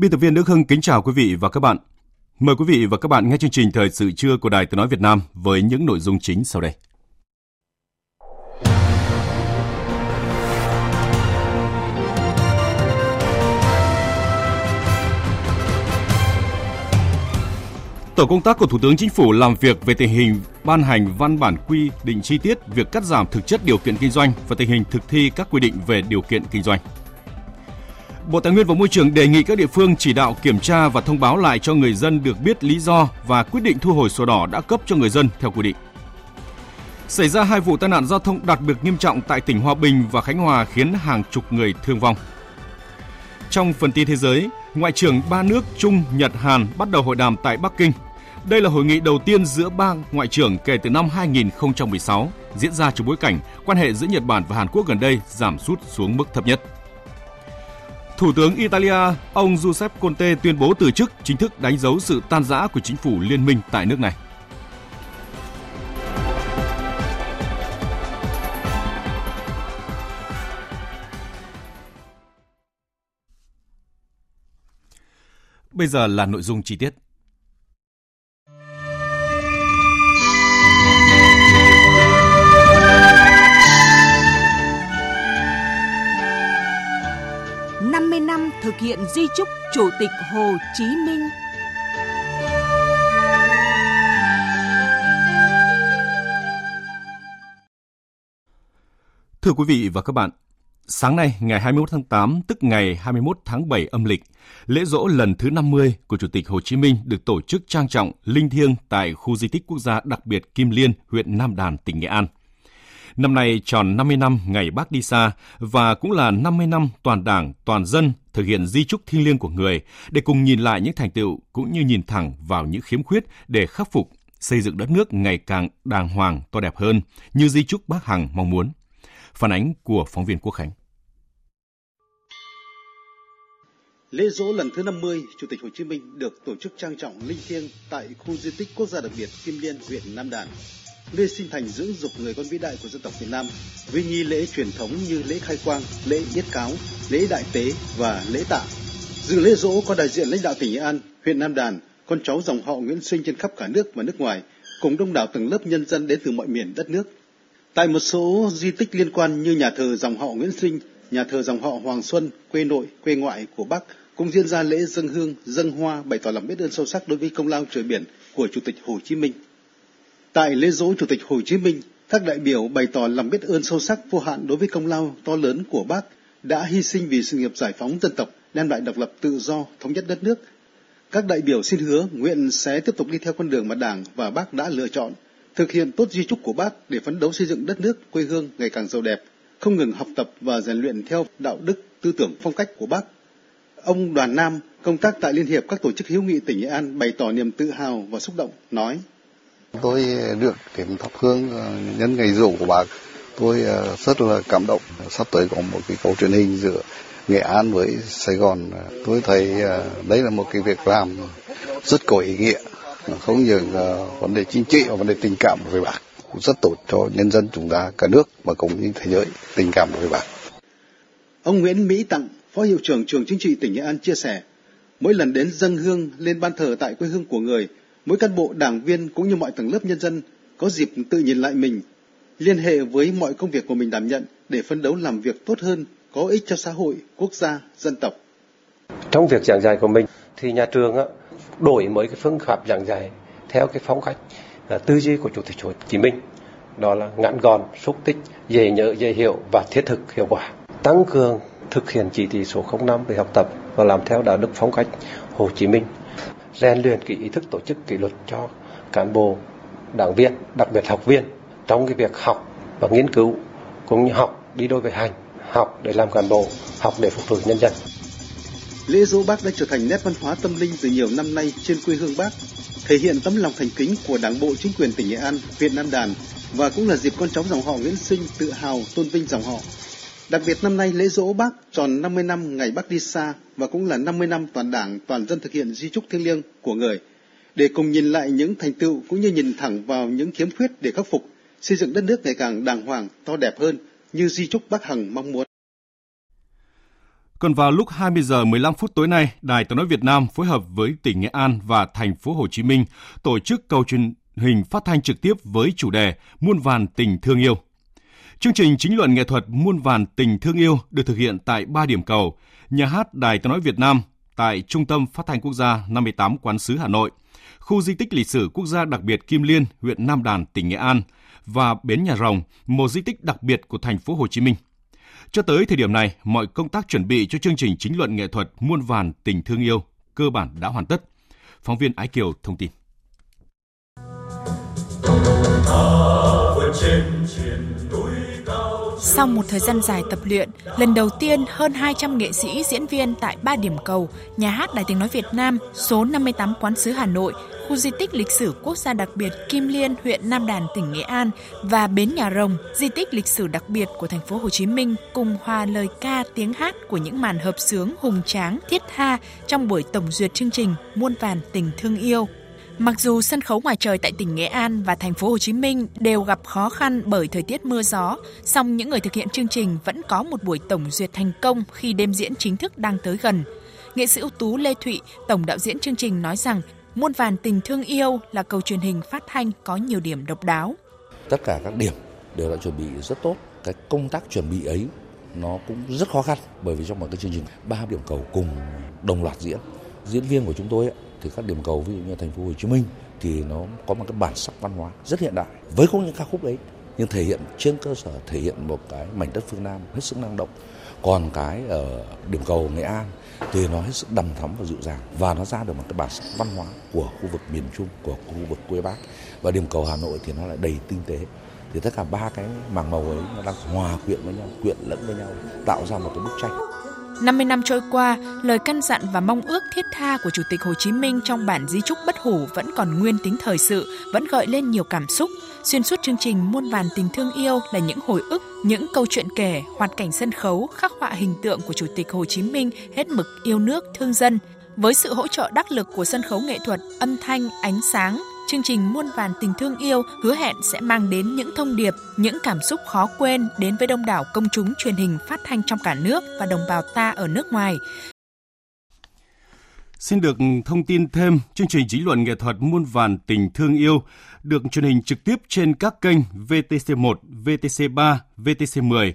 Biên tập viên Đức Hưng kính chào quý vị và các bạn. Mời quý vị và các bạn nghe chương trình Thời sự trưa của Đài Tiếng nói Việt Nam với những nội dung chính sau đây. Tổ công tác của Thủ tướng Chính phủ làm việc về tình hình ban hành văn bản quy định chi tiết việc cắt giảm thực chất điều kiện kinh doanh và tình hình thực thi các quy định về điều kiện kinh doanh. Bộ Tài nguyên và Môi trường đề nghị các địa phương chỉ đạo kiểm tra và thông báo lại cho người dân được biết lý do và quyết định thu hồi sổ đỏ đã cấp cho người dân theo quy định. Xảy ra 2 vụ tai nạn giao thông đặc biệt nghiêm trọng tại tỉnh Hòa Bình và Khánh Hòa khiến hàng chục người thương vong. Trong phần tin thế giới, ngoại trưởng 3 nước Trung, Nhật, Hàn bắt đầu hội đàm tại Bắc Kinh. Đây là hội nghị đầu tiên giữa 3 ngoại trưởng kể từ năm 2016, diễn ra trong bối cảnh quan hệ giữa Nhật Bản và Hàn Quốc gần đây giảm sút xuống mức thấp nhất. Thủ tướng Italia, ông Giuseppe Conte tuyên bố từ chức, chính thức đánh dấu sự tan rã của chính phủ liên minh tại nước này. Bây giờ là nội dung chi tiết. Thực hiện di chúc Chủ tịch Hồ Chí Minh. Thưa quý vị và các bạn, sáng nay ngày 21 tháng 8 tức ngày 21 tháng 7 âm lịch, lễ giỗ lần thứ 50 của Chủ tịch Hồ Chí Minh được tổ chức trang trọng, linh thiêng tại khu di tích quốc gia đặc biệt Kim Liên, huyện Nam Đàn, tỉnh Nghệ An. Năm nay tròn 50 năm ngày Bác đi xa và cũng là 50 năm toàn Đảng, toàn dân thực hiện di chúc thiêng liêng của người để cùng nhìn lại những thành tựu cũng như nhìn thẳng vào những khiếm khuyết để khắc phục, xây dựng đất nước ngày càng đàng hoàng, to đẹp hơn như di chúc Bác Hằng mong muốn. Phản ánh của phóng viên Quốc Khánh. Lễ giỗ lần thứ 50 Chủ tịch Hồ Chí Minh được tổ chức trang trọng linh thiêng tại khu di tích quốc gia đặc biệt Kim Liên, huyện Nam Đàn, nơi sinh thành dưỡng dục người con vĩ đại của dân tộc Việt Nam, với nghi lễ truyền thống như lễ khai quang, lễ yết cáo, lễ đại tế và lễ tạ. Dự lễ dỗ có đại diện lãnh đạo tỉnh Nghệ An, huyện Nam Đàn, con cháu dòng họ Nguyễn Sinh trên khắp cả nước và nước ngoài, cùng đông đảo tầng lớp nhân dân đến từ mọi miền đất nước. Tại một số di tích liên quan như nhà thờ dòng họ Nguyễn Sinh, nhà thờ dòng họ Hoàng Xuân, quê nội, quê ngoại của Bác, cũng diễn ra lễ dâng hương, dâng hoa bày tỏ lòng biết ơn sâu sắc đối với công lao trời biển của Chủ tịch Hồ Chí Minh. Tại lễ dỗ Chủ tịch Hồ Chí Minh, các đại biểu bày tỏ lòng biết ơn sâu sắc vô hạn đối với công lao to lớn của Bác đã hy sinh vì sự nghiệp giải phóng dân tộc, đem lại độc lập tự do, thống nhất đất nước. Các đại biểu xin hứa nguyện sẽ tiếp tục đi theo con đường mà Đảng và Bác đã lựa chọn, thực hiện tốt di chúc của Bác để phấn đấu xây dựng đất nước, quê hương ngày càng giàu đẹp, không ngừng học tập và rèn luyện theo đạo đức, tư tưởng, phong cách của Bác. Ông Đoàn Nam, công tác tại Liên hiệp các tổ chức hữu nghị tỉnh Nghệ An, bày tỏ niềm tự hào và xúc động, nói: Tôi được đến thắp hương nhân ngày giỗ của Bác, tôi rất là cảm động. Sắp tới có một cái cầu truyền hình giữa Nghệ An với Sài Gòn. Tôi thấy đấy là một cái việc làm rất có ý nghĩa, không những vấn đề chính trị và vấn đề tình cảm với Bác, cũng rất tốt cho nhân dân chúng ta cả nước và cũng như thế giới tình cảm với Bác. Ông Nguyễn Mỹ Tặng, Phó Hiệu trưởng Trường Chính trị tỉnh Nghệ An chia sẻ, mỗi lần đến dâng hương lên ban thờ tại quê hương của người, mỗi cán bộ, đảng viên cũng như mọi tầng lớp nhân dân có dịp tự nhìn lại mình, liên hệ với mọi công việc của mình đảm nhận để phấn đấu làm việc tốt hơn, có ích cho xã hội, quốc gia, dân tộc. Trong việc giảng dạy của mình thì nhà trường đổi mới cái phương pháp giảng dạy theo cái phong cách tư duy của Chủ tịch Hồ Chí Minh đó là ngắn gọn, xúc tích, dễ nhớ, dễ hiểu và thiết thực hiệu quả. Tăng cường thực hiện chỉ thị số 05 về học tập và làm theo đạo đức phong cách Hồ Chí Minh. Rèn luyện cái ý thức tổ chức kỷ luật cho cán bộ, đảng viên, đặc biệt học viên trong cái việc học và nghiên cứu, cũng như học đi đôi với hành, học để làm cán bộ, học để phục vụ nhân dân. Lễ Giỗ Bác đã trở thành nét văn hóa tâm linh từ nhiều năm nay trên quê hương Bác, thể hiện tấm lòng thành kính của Đảng bộ, chính quyền tỉnh Nghệ An, huyện Nam Đàn và cũng là dịp con cháu dòng họ Nguyễn Sinh tự hào tôn vinh dòng họ. Đặc biệt năm nay lễ Giỗ Bác tròn 50 năm ngày Bác đi xa và cũng là 50 năm toàn Đảng, toàn dân thực hiện di chúc thiêng liêng của Người. Để cùng nhìn lại những thành tựu cũng như nhìn thẳng vào những khiếm khuyết để khắc phục, xây dựng đất nước ngày càng đàng hoàng, to đẹp hơn như di chúc Bác Hằng mong muốn. Còn vào lúc 20 giờ 15 phút tối nay, Đài Tiếng nói Việt Nam phối hợp với tỉnh Nghệ An và thành phố Hồ Chí Minh tổ chức cầu truyền hình phát thanh trực tiếp với chủ đề Muôn vàn tình thương yêu. Chương trình chính luận nghệ thuật Muôn vàn tình thương yêu được thực hiện tại 3 điểm cầu: Nhà hát Đài Tiếng nói Việt Nam, tại Trung tâm Phát thanh Quốc gia 58 Quán sứ Hà Nội, Khu di tích lịch sử quốc gia đặc biệt Kim Liên, huyện Nam Đàn, tỉnh Nghệ An và Bến Nhà Rồng, một di tích đặc biệt của thành phố Hồ Chí Minh. Cho tới thời điểm này, mọi công tác chuẩn bị cho chương trình chính luận nghệ thuật Muôn vàn tình thương yêu cơ bản đã hoàn tất. Phóng viên Ái Kiều thông tin. Sau một thời gian dài tập luyện, lần đầu tiên hơn 200 nghệ sĩ diễn viên tại 3 điểm cầu, Nhà hát Đài Tiếng nói Việt Nam, số 58 Quán sứ Hà Nội, Khu di tích lịch sử quốc gia đặc biệt Kim Liên, huyện Nam Đàn, tỉnh Nghệ An và Bến Nhà Rồng, di tích lịch sử đặc biệt của thành phố Hồ Chí Minh cùng hòa lời ca tiếng hát của những màn hợp xướng hùng tráng, thiết tha trong buổi tổng duyệt chương trình Muôn vàn tình thương yêu. Mặc dù sân khấu ngoài trời tại tỉnh Nghệ An và thành phố Hồ Chí Minh đều gặp khó khăn bởi thời tiết mưa gió, song những người thực hiện chương trình vẫn có một buổi tổng duyệt thành công khi đêm diễn chính thức đang tới gần. Nghệ sĩ ưu tú Lê Thụy, tổng đạo diễn chương trình nói rằng Muôn vàn tình thương yêu là cầu truyền hình phát thanh có nhiều điểm độc đáo. Tất cả các điểm đều đã chuẩn bị rất tốt. Cái công tác chuẩn bị ấy nó cũng rất khó khăn bởi vì trong một cái chương trình 3 điểm cầu cùng đồng loạt diễn. Diễn viên của chúng tôi ấy, thì các điểm cầu ví dụ như thành phố Hồ Chí Minh thì nó có một cái bản sắc văn hóa rất hiện đại với không những ca khúc đấy, nhưng thể hiện trên cơ sở thể hiện một cái mảnh đất phương Nam hết sức năng động. Còn cái ở điểm cầu Nghệ An thì nó hết sức đầm thắm và dịu dàng và nó ra được một cái bản sắc văn hóa của khu vực miền Trung, của khu vực quê Bác. Và điểm cầu Hà Nội thì nó lại đầy tinh tế. Thì tất cả 3 cái mảng màu ấy nó đang hòa quyện với nhau, quyện lẫn với nhau, tạo ra một cái bức tranh. 50 năm trôi qua, lời căn dặn và mong ước thiết tha của Chủ tịch Hồ Chí Minh trong bản di chúc bất hủ vẫn còn nguyên tính thời sự, vẫn gợi lên nhiều cảm xúc. Xuyên suốt chương trình Muôn vàn tình thương yêu là những hồi ức, những câu chuyện kể, hoạt cảnh sân khấu khắc họa hình tượng của Chủ tịch Hồ Chí Minh hết mực yêu nước, thương dân. Với sự hỗ trợ đắc lực của sân khấu nghệ thuật, âm thanh, ánh sáng, chương trình Muôn vàn tình thương yêu hứa hẹn sẽ mang đến những thông điệp, những cảm xúc khó quên đến với đông đảo công chúng truyền hình phát thanh trong cả nước và đồng bào ta ở nước ngoài. Xin được thông tin thêm, chương trình chính luận nghệ thuật Muôn vàn tình thương yêu được truyền hình trực tiếp trên các kênh VTC1, VTC3, VTC10,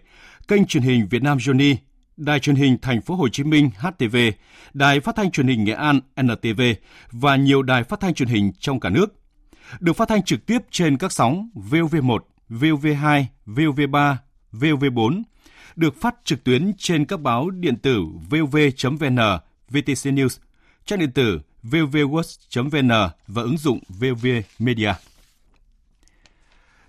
kênh truyền hình Việt Nam Johnny, Đài truyền hình Thành phố Hồ Chí Minh HTV, Đài phát thanh truyền hình Nghệ An NTV và nhiều đài phát thanh truyền hình trong cả nước. Được phát thanh trực tiếp trên các sóng VOV1, VOV2, VOV3, VOV4. Được phát trực tuyến trên các báo điện tử vov.vn, VTC News, trang điện tử vovwatch.vn và ứng dụng VOV Media.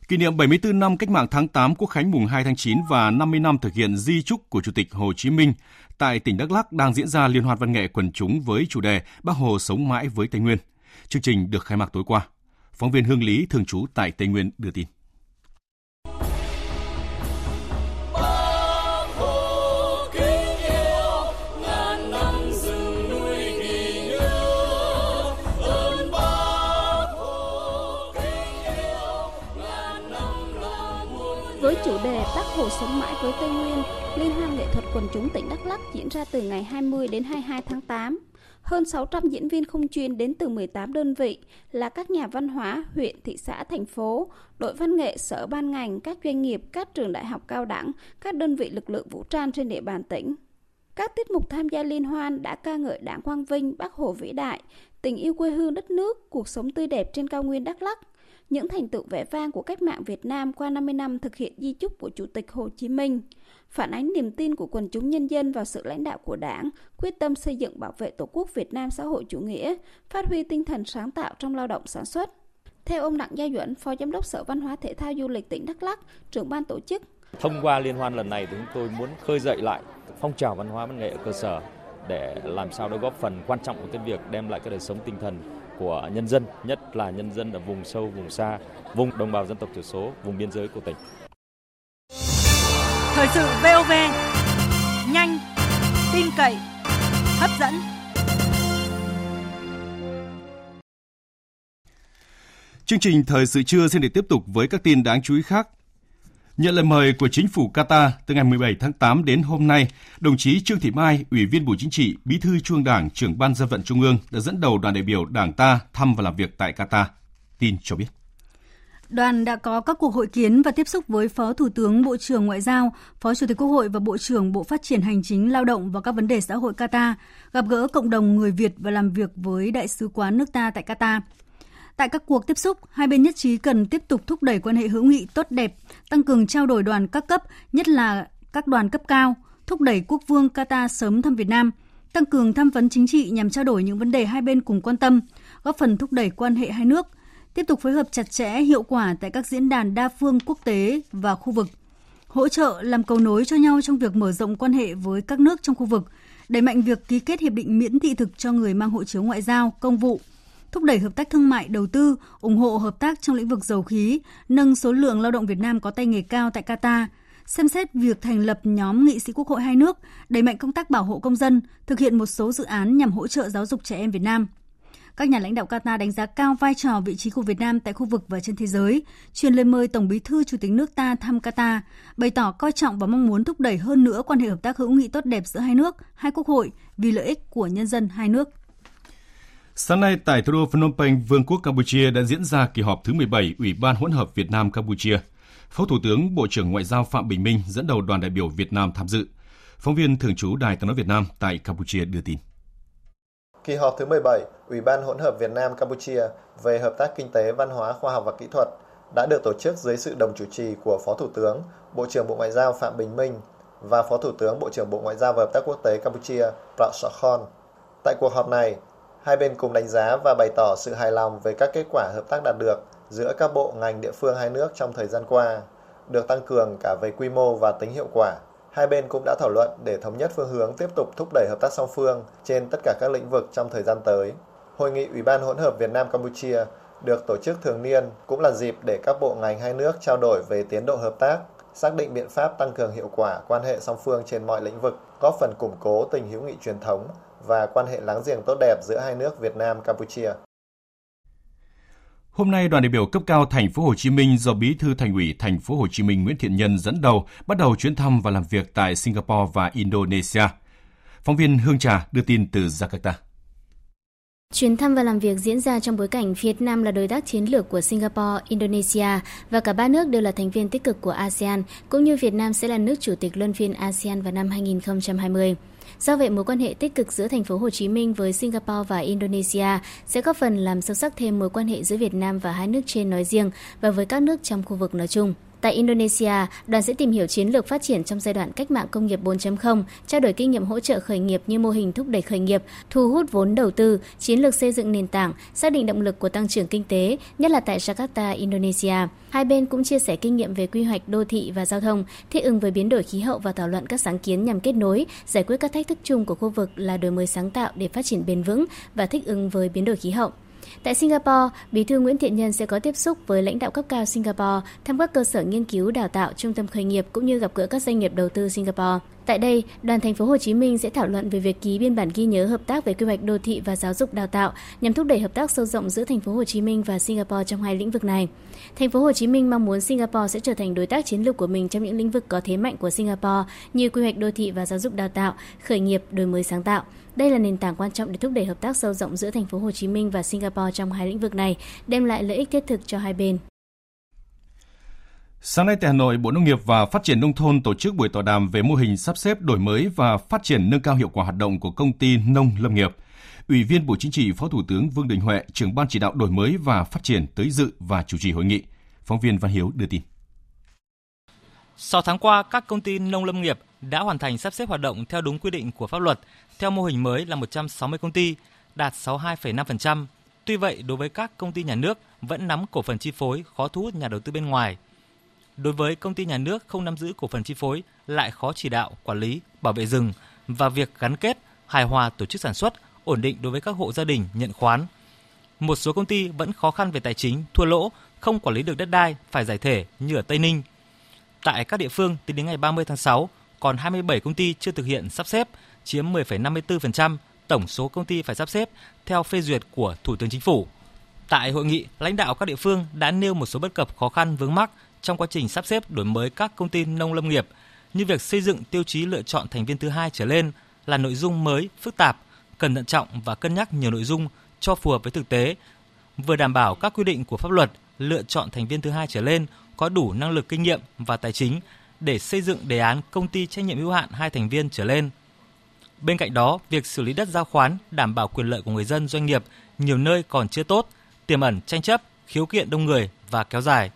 Kỷ niệm 74 năm Cách mạng tháng 8 Quốc khánh mùng 2 tháng 9 và 50 năm thực hiện di chúc của Chủ tịch Hồ Chí Minh, tại tỉnh Đắk Lắk đang diễn ra liên hoan văn nghệ quần chúng với chủ đề Bác Hồ sống mãi với Tây Nguyên. Chương trình được khai mạc tối qua. Phóng viên Hương Lý thường trú tại Tây Nguyên đưa tin. Với chủ đề Bác Hồ sống mãi với Tây Nguyên, liên hoan nghệ thuật quần chúng tỉnh Đắk Lắk diễn ra từ ngày 20 đến 22 tháng 8. Hơn 600 diễn viên không chuyên đến từ 18 đơn vị là các nhà văn hóa, huyện, thị xã, thành phố, đội văn nghệ, sở ban ngành, các doanh nghiệp, các trường đại học cao đẳng, các đơn vị lực lượng vũ trang trên địa bàn tỉnh. Các tiết mục tham gia liên hoan đã ca ngợi Đảng quang vinh, Bác Hồ vĩ đại, tình yêu quê hương đất nước, cuộc sống tươi đẹp trên cao nguyên Đắk Lắk. những thành tựu vẻ vang của cách mạng Việt Nam qua 50 năm thực hiện di chúc của Chủ tịch Hồ Chí Minh, phản ánh niềm tin của quần chúng nhân dân vào sự lãnh đạo của Đảng, quyết tâm xây dựng bảo vệ Tổ quốc Việt Nam xã hội chủ nghĩa, phát huy tinh thần sáng tạo trong lao động sản xuất. Theo ông Đặng Gia Duẩn, Phó Giám đốc Sở Văn hóa Thể thao Du lịch tỉnh Đắk Lắk, trưởng ban tổ chức, thông qua liên hoan lần này, chúng tôi muốn khơi dậy lại phong trào văn hóa văn nghệ ở cơ sở để làm sao đó góp phần quan trọng của cái việc đem lại cái đời sống tinh thần của nhân dân, nhất là nhân dân ở vùng sâu, vùng xa, vùng đồng bào dân tộc thiểu số, vùng biên giới của tỉnh. Thời sự VOV, nhanh, tin cậy, hấp dẫn. Chương trình Thời sự trưa xin được tiếp tục với các tin đáng chú ý khác. Nhận lời mời của chính phủ Qatar, từ ngày 17 tháng 8 đến hôm nay, đồng chí Trương Thị Mai, Ủy viên Bộ Chính trị, Bí thư Trung ương Đảng, trưởng Ban Dân vận Trung ương đã dẫn đầu đoàn đại biểu Đảng ta thăm và làm việc tại Qatar. Tin cho biết. Đoàn đã có các cuộc hội kiến và tiếp xúc với Phó Thủ tướng, Bộ trưởng Ngoại giao, Phó Chủ tịch Quốc hội và Bộ trưởng Bộ Phát triển Hành chính, Lao động và các vấn đề xã hội Qatar, gặp gỡ cộng đồng người Việt và làm việc với Đại sứ quán nước ta tại Qatar. Tại các cuộc tiếp xúc, hai bên nhất trí cần tiếp tục thúc đẩy quan hệ hữu nghị tốt đẹp, tăng cường trao đổi đoàn các cấp, nhất là các đoàn cấp cao, thúc đẩy quốc vương Qatar sớm thăm Việt Nam, tăng cường tham vấn chính trị nhằm trao đổi những vấn đề hai bên cùng quan tâm, góp phần thúc đẩy quan hệ hai nước, tiếp tục phối hợp chặt chẽ hiệu quả tại các diễn đàn đa phương quốc tế và khu vực, hỗ trợ làm cầu nối cho nhau trong việc mở rộng quan hệ với các nước trong khu vực, đẩy mạnh việc ký kết hiệp định miễn thị thực cho người mang hộ chiếu ngoại giao, công vụ, thúc đẩy hợp tác thương mại đầu tư, ủng hộ hợp tác trong lĩnh vực dầu khí, nâng số lượng lao động Việt Nam có tay nghề cao tại Qatar, xem xét việc thành lập nhóm nghị sĩ Quốc hội hai nước, đẩy mạnh công tác bảo hộ công dân, thực hiện một số dự án nhằm hỗ trợ giáo dục trẻ em Việt Nam. Các nhà lãnh đạo Qatar đánh giá cao vai trò vị trí của Việt Nam tại khu vực và trên thế giới, truyền lời mời Tổng Bí thư Chủ tịch nước ta thăm Qatar, bày tỏ coi trọng và mong muốn thúc đẩy hơn nữa quan hệ hợp tác hữu nghị tốt đẹp giữa hai nước, hai quốc hội vì lợi ích của nhân dân hai nước. Sáng nay tại thủ đô Phnom Penh, Vương quốc Campuchia đã diễn ra kỳ họp thứ 17 Ủy ban hỗn hợp Việt Nam Campuchia. Phó Thủ tướng, Bộ trưởng Ngoại giao Phạm Bình Minh dẫn đầu đoàn đại biểu Việt Nam tham dự. Phóng viên thường trú Đài Tiếng nói Việt Nam tại Campuchia đưa tin. Kỳ họp thứ 17 Ủy ban hỗn hợp Việt Nam Campuchia về hợp tác kinh tế, văn hóa, khoa học và kỹ thuật đã được tổ chức dưới sự đồng chủ trì của Phó Thủ tướng, Bộ trưởng Bộ Ngoại giao Phạm Bình Minh và Phó Thủ tướng, Bộ trưởng Bộ Ngoại giao và Hợp tác Quốc tế Campuchia Prak Sokhonn. Tại cuộc họp này, hai bên cùng đánh giá và bày tỏ sự hài lòng về các kết quả hợp tác đạt được giữa các bộ ngành địa phương hai nước trong thời gian qua, được tăng cường cả về quy mô và tính hiệu quả. Hai bên cũng đã thảo luận để thống nhất phương hướng tiếp tục thúc đẩy hợp tác song phương trên tất cả các lĩnh vực trong thời gian tới. Hội nghị Ủy ban hỗn hợp Việt Nam Campuchia được tổ chức thường niên cũng là dịp để các bộ ngành hai nước trao đổi về tiến độ hợp tác, xác định biện pháp tăng cường hiệu quả quan hệ song phương trên mọi lĩnh vực, góp phần củng cố tình hữu nghị truyền thống và quan hệ láng giềng tốt đẹp giữa hai nước Việt Nam Campuchia. Hôm nay, đoàn đại biểu cấp cao Thành phố Hồ Chí Minh do Bí thư Thành ủy Thành phố Hồ Chí Minh Nguyễn Thiện Nhân dẫn đầu bắt đầu chuyến thăm và làm việc tại Singapore và Indonesia. Phóng viên Hương Trà đưa tin từ Jakarta. Chuyến thăm và làm việc diễn ra trong bối cảnh Việt Nam là đối tác chiến lược của Singapore, Indonesia và cả ba nước đều là thành viên tích cực của ASEAN, cũng như Việt Nam sẽ là nước chủ tịch luân phiên ASEAN vào năm 2020. Do vậy, mối quan hệ tích cực giữa Thành phố Hồ Chí Minh với Singapore và Indonesia sẽ góp phần làm sâu sắc thêm mối quan hệ giữa Việt Nam và hai nước trên nói riêng và với các nước trong khu vực nói chung. Tại Indonesia, đoàn sẽ tìm hiểu chiến lược phát triển trong giai đoạn cách mạng công nghiệp 4.0, trao đổi kinh nghiệm hỗ trợ khởi nghiệp như mô hình thúc đẩy khởi nghiệp, thu hút vốn đầu tư, chiến lược xây dựng nền tảng, xác định động lực của tăng trưởng kinh tế, nhất là tại Jakarta, Indonesia. Hai bên cũng chia sẻ kinh nghiệm về quy hoạch đô thị và giao thông, thích ứng với biến đổi khí hậu và thảo luận các sáng kiến nhằm kết nối, giải quyết các thách thức chung của khu vực là đổi mới sáng tạo để phát triển bền vững và thích ứng với biến đổi khí hậu. Tại Singapore, Bí thư Nguyễn Thiện Nhân sẽ có tiếp xúc với lãnh đạo cấp cao Singapore, thăm các cơ sở nghiên cứu đào tạo, trung tâm khởi nghiệp cũng như gặp gỡ các doanh nghiệp đầu tư Singapore. Tại đây, đoàn Thành phố Hồ Chí Minh sẽ thảo luận về việc ký biên bản ghi nhớ hợp tác về quy hoạch đô thị và giáo dục đào tạo nhằm thúc đẩy hợp tác sâu rộng giữa Thành phố Hồ Chí Minh và Singapore trong hai lĩnh vực này. Thành phố Hồ Chí Minh mong muốn Singapore sẽ trở thành đối tác chiến lược của mình trong những lĩnh vực có thế mạnh của Singapore như quy hoạch đô thị và giáo dục đào tạo, khởi nghiệp, đổi mới sáng tạo. Đây là nền tảng quan trọng để thúc đẩy hợp tác sâu rộng giữa Thành phố Hồ Chí Minh và Singapore trong hai lĩnh vực này, đem lại lợi ích thiết thực cho hai bên. Sáng nay tại Hà Nội, Bộ Nông nghiệp và Phát triển Nông thôn tổ chức buổi tọa đàm về mô hình sắp xếp đổi mới và phát triển nâng cao hiệu quả hoạt động của Công ty Nông Lâm nghiệp. Ủy viên Bộ Chính trị, Phó Thủ tướng Vương Đình Huệ, trưởng Ban Chỉ đạo Đổi mới và Phát triển tới dự và chủ trì hội nghị. Phóng viên Văn Hiếu đưa tin. 6 tháng qua, các công ty nông lâm nghiệp đã hoàn thành sắp xếp hoạt động theo đúng quy định của pháp luật, theo mô hình mới là 160 công ty, đạt 62,5%. Tuy vậy, đối với các công ty nhà nước vẫn nắm cổ phần chi phối, khó thu hút nhà đầu tư bên ngoài. Đối với công ty nhà nước không nắm giữ cổ phần chi phối, lại khó chỉ đạo, quản lý, bảo vệ rừng và việc gắn kết, hài hòa tổ chức sản xuất, ổn định đối với các hộ gia đình nhận khoán. Một số công ty vẫn khó khăn về tài chính, thua lỗ, không quản lý được đất đai, phải giải thể như ở Tây Ninh. Tại các địa phương, tính đến ngày 30 tháng 6, còn 27 công ty chưa thực hiện sắp xếp, chiếm 10,54% tổng số công ty phải sắp xếp theo phê duyệt của Thủ tướng Chính phủ. Tại hội nghị, lãnh đạo các địa phương đã nêu một số bất cập, khó khăn, vướng mắc trong quá trình sắp xếp đổi mới các công ty nông lâm nghiệp, như việc xây dựng tiêu chí lựa chọn thành viên thứ 2 trở lên là nội dung mới, phức tạp, cần thận trọng và cân nhắc nhiều nội dung cho phù hợp với thực tế, vừa đảm bảo các quy định của pháp luật. Lựa chọn thành viên thứ 2 trở lên có đủ năng lực, kinh nghiệm và tài chính để xây dựng đề án công ty trách nhiệm hữu hạn 2 thành viên trở lên. Bên cạnh đó, việc xử lý đất giao khoán đảm bảo quyền lợi của người dân, doanh nghiệp nhiều nơi còn chưa tốt, tiềm ẩn tranh chấp, khiếu kiện đông người và kéo dài.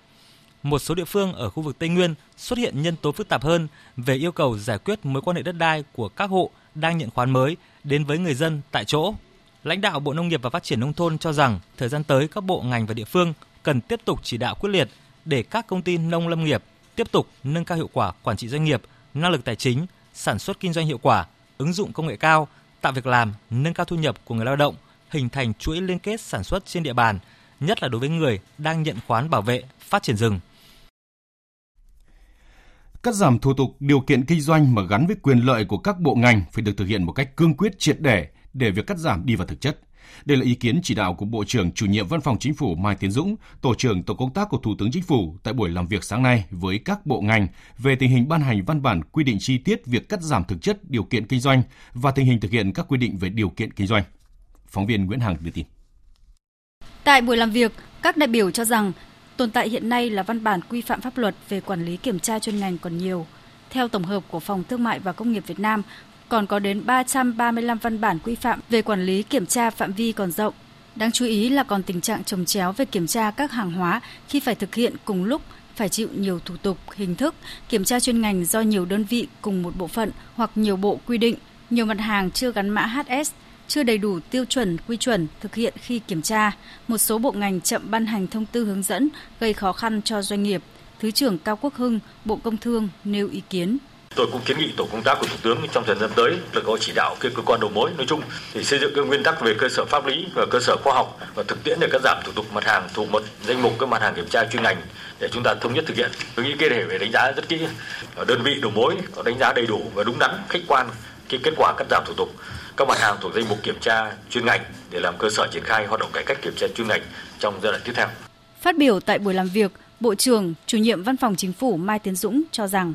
Một số địa phương ở khu vực Tây Nguyên xuất hiện nhân tố phức tạp hơn về yêu cầu giải quyết mối quan hệ đất đai của các hộ đang nhận khoán mới đến với người dân tại chỗ. Lãnh đạo Bộ Nông nghiệp và Phát triển Nông thôn cho rằng thời gian tới các bộ ngành và địa phương cần tiếp tục chỉ đạo quyết liệt để các công ty nông lâm nghiệp tiếp tục nâng cao hiệu quả quản trị doanh nghiệp, năng lực tài chính, sản xuất kinh doanh hiệu quả, ứng dụng công nghệ cao, tạo việc làm, nâng cao thu nhập của người lao động, hình thành chuỗi liên kết sản xuất trên địa bàn, nhất là đối với người đang nhận khoán bảo vệ, phát triển rừng. Cắt giảm thủ tục điều kiện kinh doanh mà gắn với quyền lợi của các bộ ngành phải được thực hiện một cách cương quyết, triệt để việc cắt giảm đi vào thực chất. Đây là ý kiến chỉ đạo của Bộ trưởng Chủ nhiệm Văn phòng Chính phủ Mai Tiến Dũng, Tổ trưởng Tổ công tác của Thủ tướng Chính phủ tại buổi làm việc sáng nay với các bộ ngành về tình hình ban hành văn bản quy định chi tiết việc cắt giảm thực chất điều kiện kinh doanh và tình hình thực hiện các quy định về điều kiện kinh doanh. Phóng viên Nguyễn Hằng đưa tin. Tại buổi làm việc, các đại biểu cho rằng tồn tại hiện nay là văn bản quy phạm pháp luật về quản lý kiểm tra chuyên ngành còn nhiều. Theo tổng hợp của Phòng Thương mại và Công nghiệp Việt Nam, còn có đến 335 văn bản quy phạm về quản lý kiểm tra phạm vi còn rộng. Đáng chú ý là còn tình trạng chồng chéo về kiểm tra các hàng hóa khi phải thực hiện cùng lúc, phải chịu nhiều thủ tục, hình thức, kiểm tra chuyên ngành do nhiều đơn vị cùng một bộ phận hoặc nhiều bộ quy định, nhiều mặt hàng chưa gắn mã HS, chưa đầy đủ tiêu chuẩn, quy chuẩn thực hiện khi kiểm tra. Một số bộ ngành chậm ban hành thông tư hướng dẫn gây khó khăn cho doanh nghiệp. Thứ trưởng Cao Quốc Hưng, Bộ Công Thương nêu ý kiến. Tôi cũng kiến nghị tổ công tác của Thủ tướng trong thời gian tới là có chỉ đạo các cơ quan đầu mối nói chung thì xây dựng các nguyên tắc về cơ sở pháp lý và cơ sở khoa học và thực tiễn để cắt giảm thủ tục mặt hàng thuộc một danh mục các mặt hàng kiểm tra chuyên ngành để chúng ta thống nhất thực hiện. Tôi nghĩ cái này phải đánh giá rất kỹ, đơn vị đầu mối đánh giá đầy đủ và đúng đắn, khách quan cái kết quả cắt giảm thủ tục các mặt hàng thuộc danh mục kiểm tra chuyên ngành để làm cơ sở triển khai hoạt động cải cách kiểm tra chuyên ngành trong giai đoạn tiếp theo. Phát biểu tại buổi làm việc, Bộ trưởng Chủ nhiệm Văn phòng Chính phủ Mai Tiến Dũng cho rằng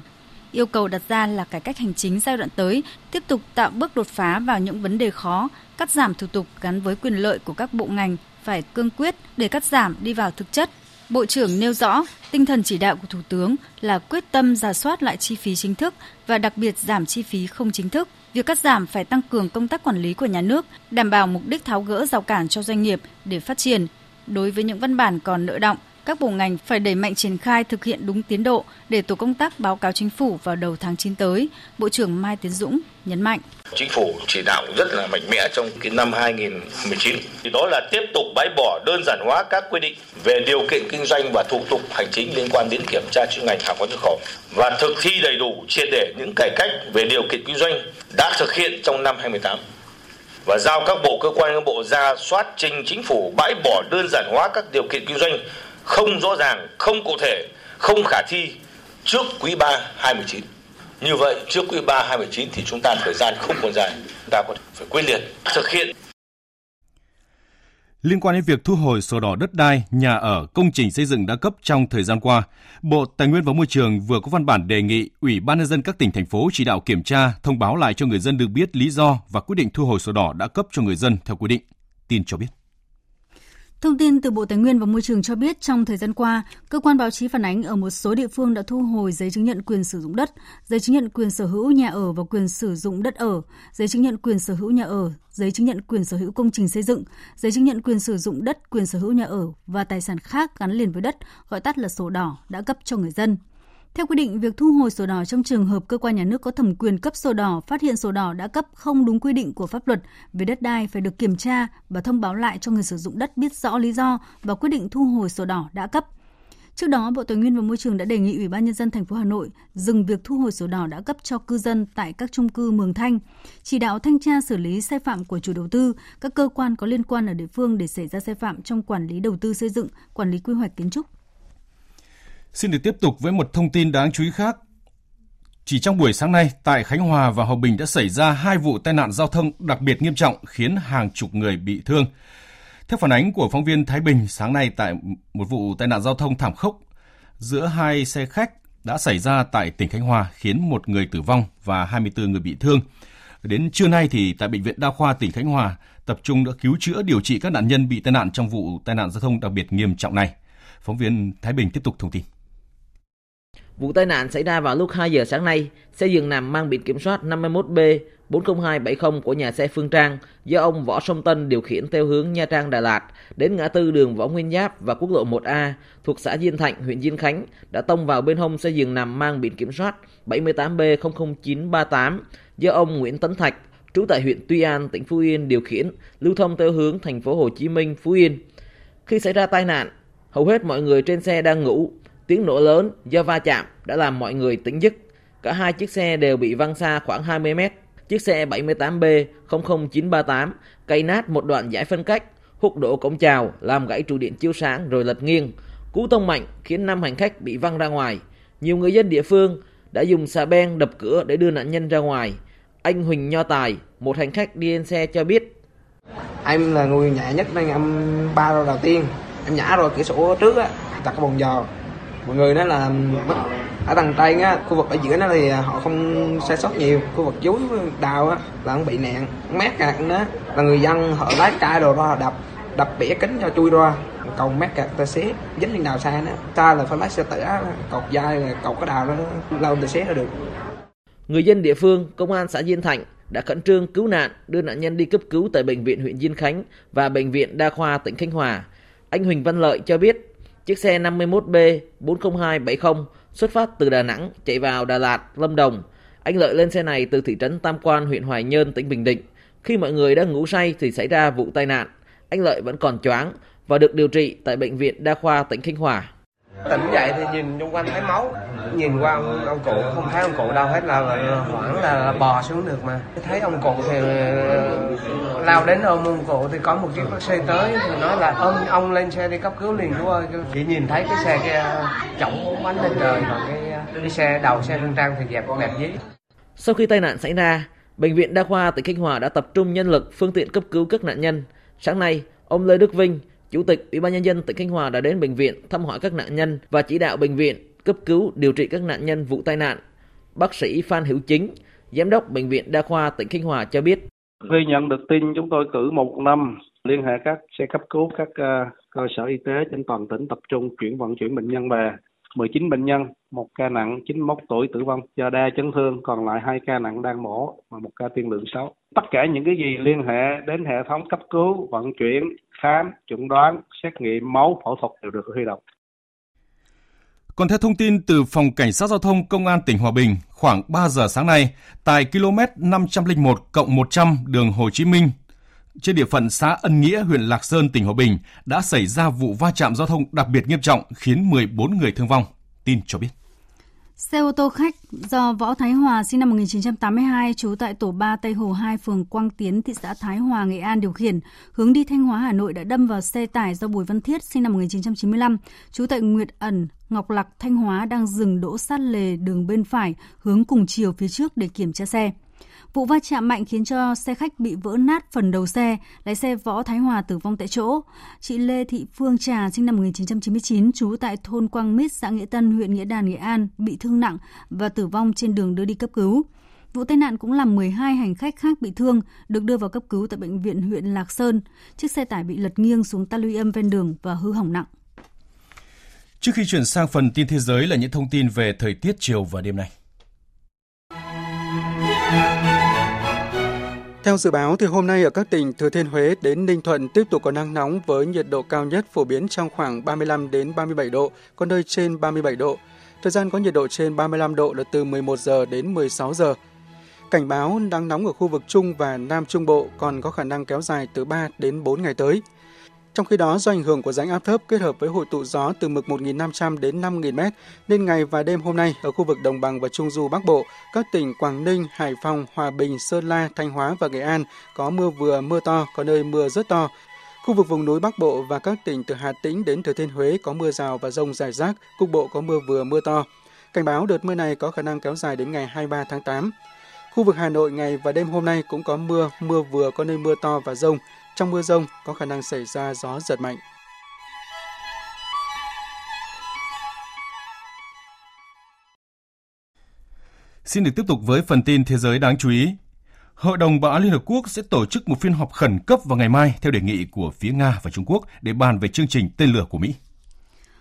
yêu cầu đặt ra là cải cách hành chính giai đoạn tới tiếp tục tạo bước đột phá vào những vấn đề khó, cắt giảm thủ tục gắn với quyền lợi của các bộ ngành phải cương quyết để cắt giảm đi vào thực chất. Bộ trưởng nêu rõ, tinh thần chỉ đạo của Thủ tướng là quyết tâm rà soát lại chi phí chính thức và đặc biệt giảm chi phí không chính thức. Việc cắt giảm phải tăng cường công tác quản lý của nhà nước, đảm bảo mục đích tháo gỡ rào cản cho doanh nghiệp để phát triển. Đối với những văn bản còn nợ đọng, các bộ ngành phải đẩy mạnh triển khai thực hiện đúng tiến độ để tổ công tác báo cáo Chính phủ vào đầu tháng 9 tới, Bộ trưởng Mai Tiến Dũng nhấn mạnh. Chính phủ chỉ đạo rất là mạnh mẽ trong cái năm 2019 thì đó là tiếp tục bãi bỏ đơn giản hóa các quy định về điều kiện kinh doanh và thủ tục hành chính liên quan đến kiểm tra chuyên ngành hàng hóa xuất khẩu và thực thi đầy đủ triệt để những cải cách về điều kiện kinh doanh đã thực hiện trong năm 2018. Và giao các bộ cơ quan ngang bộ ra soát trình Chính phủ bãi bỏ đơn giản hóa các điều kiện kinh doanh không rõ ràng, không cụ thể, không khả thi trước quý 3 2019. Như vậy trước quý 3 2019 thì chúng ta thời gian không còn dài, chúng ta còn phải quyết liệt thực hiện. Liên quan đến việc thu hồi sổ đỏ đất đai, nhà ở, công trình xây dựng đã cấp trong thời gian qua, Bộ Tài nguyên và Môi trường vừa có văn bản đề nghị Ủy ban nhân dân các tỉnh, thành phố chỉ đạo kiểm tra, thông báo lại cho người dân được biết lý do và quyết định thu hồi sổ đỏ đã cấp cho người dân theo quy định. Tin cho biết. Thông tin từ Bộ Tài nguyên và Môi trường cho biết trong thời gian qua, cơ quan báo chí phản ánh ở một số địa phương đã thu hồi giấy chứng nhận quyền sử dụng đất, giấy chứng nhận quyền sở hữu nhà ở và quyền sử dụng đất ở, giấy chứng nhận quyền sở hữu nhà ở, giấy chứng nhận quyền sở hữu công trình xây dựng, giấy chứng nhận quyền sử dụng đất, quyền sở hữu nhà ở và tài sản khác gắn liền với đất, gọi tắt là sổ đỏ đã cấp cho người dân. Theo quy định, việc thu hồi sổ đỏ trong trường hợp cơ quan nhà nước có thẩm quyền cấp sổ đỏ, phát hiện sổ đỏ đã cấp không đúng quy định của pháp luật về đất đai phải được kiểm tra và thông báo lại cho người sử dụng đất biết rõ lý do và quyết định thu hồi sổ đỏ đã cấp. Trước đó, Bộ Tài nguyên và Môi trường đã đề nghị Ủy ban Nhân dân thành phố Hà Nội dừng việc thu hồi sổ đỏ đã cấp cho cư dân tại các chung cư Mường Thanh, chỉ đạo thanh tra xử lý sai phạm của chủ đầu tư, các cơ quan có liên quan ở địa phương để xảy ra sai phạm trong quản lý đầu tư xây dựng, quản lý quy hoạch kiến trúc. Xin được tiếp tục với một thông tin đáng chú ý khác. Chỉ trong buổi sáng nay, tại Khánh Hòa và Hòa Bình đã xảy ra 2 vụ tai nạn giao thông đặc biệt nghiêm trọng khiến hàng chục người bị thương. Theo phản ánh của phóng viên Thái Bình, sáng nay tại một vụ tai nạn giao thông thảm khốc giữa 2 xe khách đã xảy ra tại tỉnh Khánh Hòa khiến 1 người tử vong và 24 người bị thương. Đến trưa nay thì tại Bệnh viện Đa khoa tỉnh Khánh Hòa tập trung đã cứu chữa điều trị các nạn nhân bị tai nạn trong vụ tai nạn giao thông đặc biệt nghiêm trọng này. Phóng viên Thái Bình tiếp tục thông tin. Vụ tai nạn xảy ra vào lúc 2 giờ sáng nay, xe giường nằm mang biển kiểm soát 51B40270 của nhà xe Phương Trang do ông Võ Sơn Tân điều khiển theo hướng Nha Trang Đà Lạt đến ngã tư đường Võ Nguyên Giáp và quốc lộ 1A thuộc xã Diên Thạnh, huyện Diên Khánh đã tông vào bên hông xe giường nằm mang biển kiểm soát 78B00938 do ông Nguyễn Tấn Thạch, trú tại huyện Tuy An, tỉnh Phú Yên điều khiển, lưu thông theo hướng thành phố Hồ Chí Minh, Phú Yên. Khi xảy ra tai nạn, hầu hết mọi người trên xe đang ngủ. Tiếng nổ lớn do va chạm đã làm mọi người tỉnh giấc. Cả 2 chiếc xe đều bị văng xa khoảng 20 mét. Chiếc xe 78B00938 cày nát một đoạn giải phân cách, húc đổ cổng chào, làm gãy trụ điện chiếu sáng rồi lật nghiêng. Cú tông mạnh khiến 5 hành khách bị văng ra ngoài. Nhiều người dân địa phương đã dùng xà beng đập cửa để đưa nạn nhân ra ngoài. Anh Huỳnh Nho Tài, một hành khách đi trên xe cho biết. Em là người nhẹ nhất nên em ba đầu tiên. Em nhả rồi cửa sổ trước á, đặt cái bồn giò. Mọi người nói là ở đằng tay á, khu vực ở giữa nó thì họ không sai sót nhiều, khu vực dưới đào á là không bị nạn, mét gạt nữa là người dân họ lái cây đồ ra đập bể kính cho chui ra, còn mét gạt tài xế dính lên đào xa nữa, ta là phải lái xe tửa cột dây cột cái đào nó lao tài xế ra được. Người dân địa phương, công an xã Diên Thạnh đã khẩn trương cứu nạn, đưa nạn nhân đi cấp cứu tại bệnh viện huyện Diên Khánh và bệnh viện Đa khoa tỉnh Khánh Hòa. Anh Huỳnh Văn Lợi cho biết. Chiếc xe 51B40270 xuất phát từ Đà Nẵng chạy vào Đà Lạt, Lâm Đồng. Anh Lợi lên xe này từ thị trấn Tam Quan, huyện Hoài Nhơn, tỉnh Bình Định. Khi mọi người đang ngủ say thì xảy ra vụ tai nạn. Anh Lợi vẫn còn choáng và được điều trị tại Bệnh viện Đa khoa tỉnh Khánh Hòa. Tỉnh dậy thì nhìn xung quanh thấy máu, nhìn qua ông cụ không thấy ông cụ đâu hết, là hoảng là bò xuống được mà. Thấy ông cụ thì lao đến ôm ông cụ thì có một chiếc xe tới thì nói là ông lên xe đi cấp cứu liền thôi. Chỉ nhìn thấy cái xe kia chổng bánh lên trời và cái xe đầu xe Phương Trang thì dẹp dí. Sau khi tai nạn xảy ra, Bệnh viện Đa khoa tỉnh Khánh Hòa đã tập trung nhân lực, phương tiện cấp cứu các nạn nhân. Sáng nay, ông Lê Đức Vinh, Chủ tịch Ủy ban Nhân dân tỉnh Khánh Hòa đã đến bệnh viện thăm hỏi các nạn nhân và chỉ đạo bệnh viện cấp cứu điều trị các nạn nhân vụ tai nạn. Bác sĩ Phan Hữu Chính, Giám đốc Bệnh viện Đa khoa tỉnh Khánh Hòa cho biết. Khi nhận được tin, chúng tôi cử 115 liên hệ các xe cấp cứu các cơ sở y tế trên toàn tỉnh tập trung vận chuyển bệnh nhân về. 19 bệnh nhân, 1 ca nặng 91 tuổi tử vong do đa chấn thương, còn lại 2 ca nặng đang mổ và 1 ca tiên lượng xấu. Tất cả những cái gì liên hệ đến hệ thống cấp cứu, vận chuyển, khám, chẩn đoán, xét nghiệm, máu, phẫu thuật đều được huy động. Còn theo thông tin từ Phòng Cảnh sát Giao thông Công an tỉnh Hòa Bình, khoảng 3 giờ sáng nay, tại km 501+100 đường Hồ Chí Minh, trên địa phận xã Ân Nghĩa, huyện Lạc Sơn, tỉnh Hòa Bình đã xảy ra vụ va chạm giao thông đặc biệt nghiêm trọng khiến 14 người thương vong. Tin cho biết. Xe ô tô khách do Võ Thái Hòa sinh năm 1982 trú tại tổ 3 Tây Hồ 2 phường Quang Tiến, thị xã Thái Hòa, Nghệ An điều khiển hướng đi Thanh Hóa, Hà Nội đã đâm vào xe tải do Bùi Văn Thiết sinh năm 1995 trú tại Nguyệt Ẩn, Ngọc Lặc, Thanh Hóa đang dừng đỗ sát lề đường bên phải hướng cùng chiều phía trước để kiểm tra xe. Vụ va chạm mạnh khiến cho xe khách bị vỡ nát phần đầu xe, lái xe Võ Thái Hòa tử vong tại chỗ. Chị Lê Thị Phương Trà, sinh năm 1999, trú tại thôn Quang Mít, xã Nghĩa Tân, huyện Nghĩa Đàn, Nghệ An, bị thương nặng và tử vong trên đường đưa đi cấp cứu. Vụ tai nạn cũng làm 12 hành khách khác bị thương, được đưa vào cấp cứu tại bệnh viện huyện Lạc Sơn. Chiếc xe tải bị lật nghiêng xuống ta luy âm ven đường và hư hỏng nặng. Trước khi chuyển sang phần tin thế giới là những thông tin về thời tiết chiều và đêm nay. Theo dự báo, thì hôm nay ở các tỉnh Thừa Thiên Huế đến Ninh Thuận tiếp tục có nắng nóng với nhiệt độ cao nhất phổ biến trong khoảng 35 đến 37 độ, có nơi trên 37 độ. Thời gian có nhiệt độ trên 35 độ là từ 11 giờ đến 16 giờ. Cảnh báo nắng nóng ở khu vực Trung và Nam Trung Bộ còn có khả năng kéo dài từ 3 đến 4 ngày tới. Trong khi đó, do ảnh hưởng của rãnh áp thấp kết hợp với hội tụ gió từ mực 1.500 đến 5.000 m, nên ngày và đêm hôm nay ở khu vực Đồng bằng và Trung du Bắc Bộ, các tỉnh Quảng Ninh, Hải Phòng, Hòa Bình, Sơn La, Thanh Hóa và Nghệ An có mưa vừa mưa to, có nơi mưa rất to. Khu vực vùng núi Bắc Bộ và các tỉnh từ Hà Tĩnh đến Thừa Thiên Huế có mưa rào và dông rải rác, cục bộ có mưa vừa mưa to. Cảnh báo đợt mưa này có khả năng kéo dài đến ngày 23 tháng 8. Khu vực Hà Nội ngày và đêm hôm nay cũng có mưa, mưa vừa có nơi mưa to và dông. Trong mưa dông có khả năng xảy ra gió giật mạnh. Xin được tiếp tục với phần tin thế giới đáng chú ý. Hội đồng Bảo an Liên Hợp Quốc sẽ tổ chức một phiên họp khẩn cấp vào ngày mai theo đề nghị của phía Nga và Trung Quốc để bàn về chương trình tên lửa của Mỹ.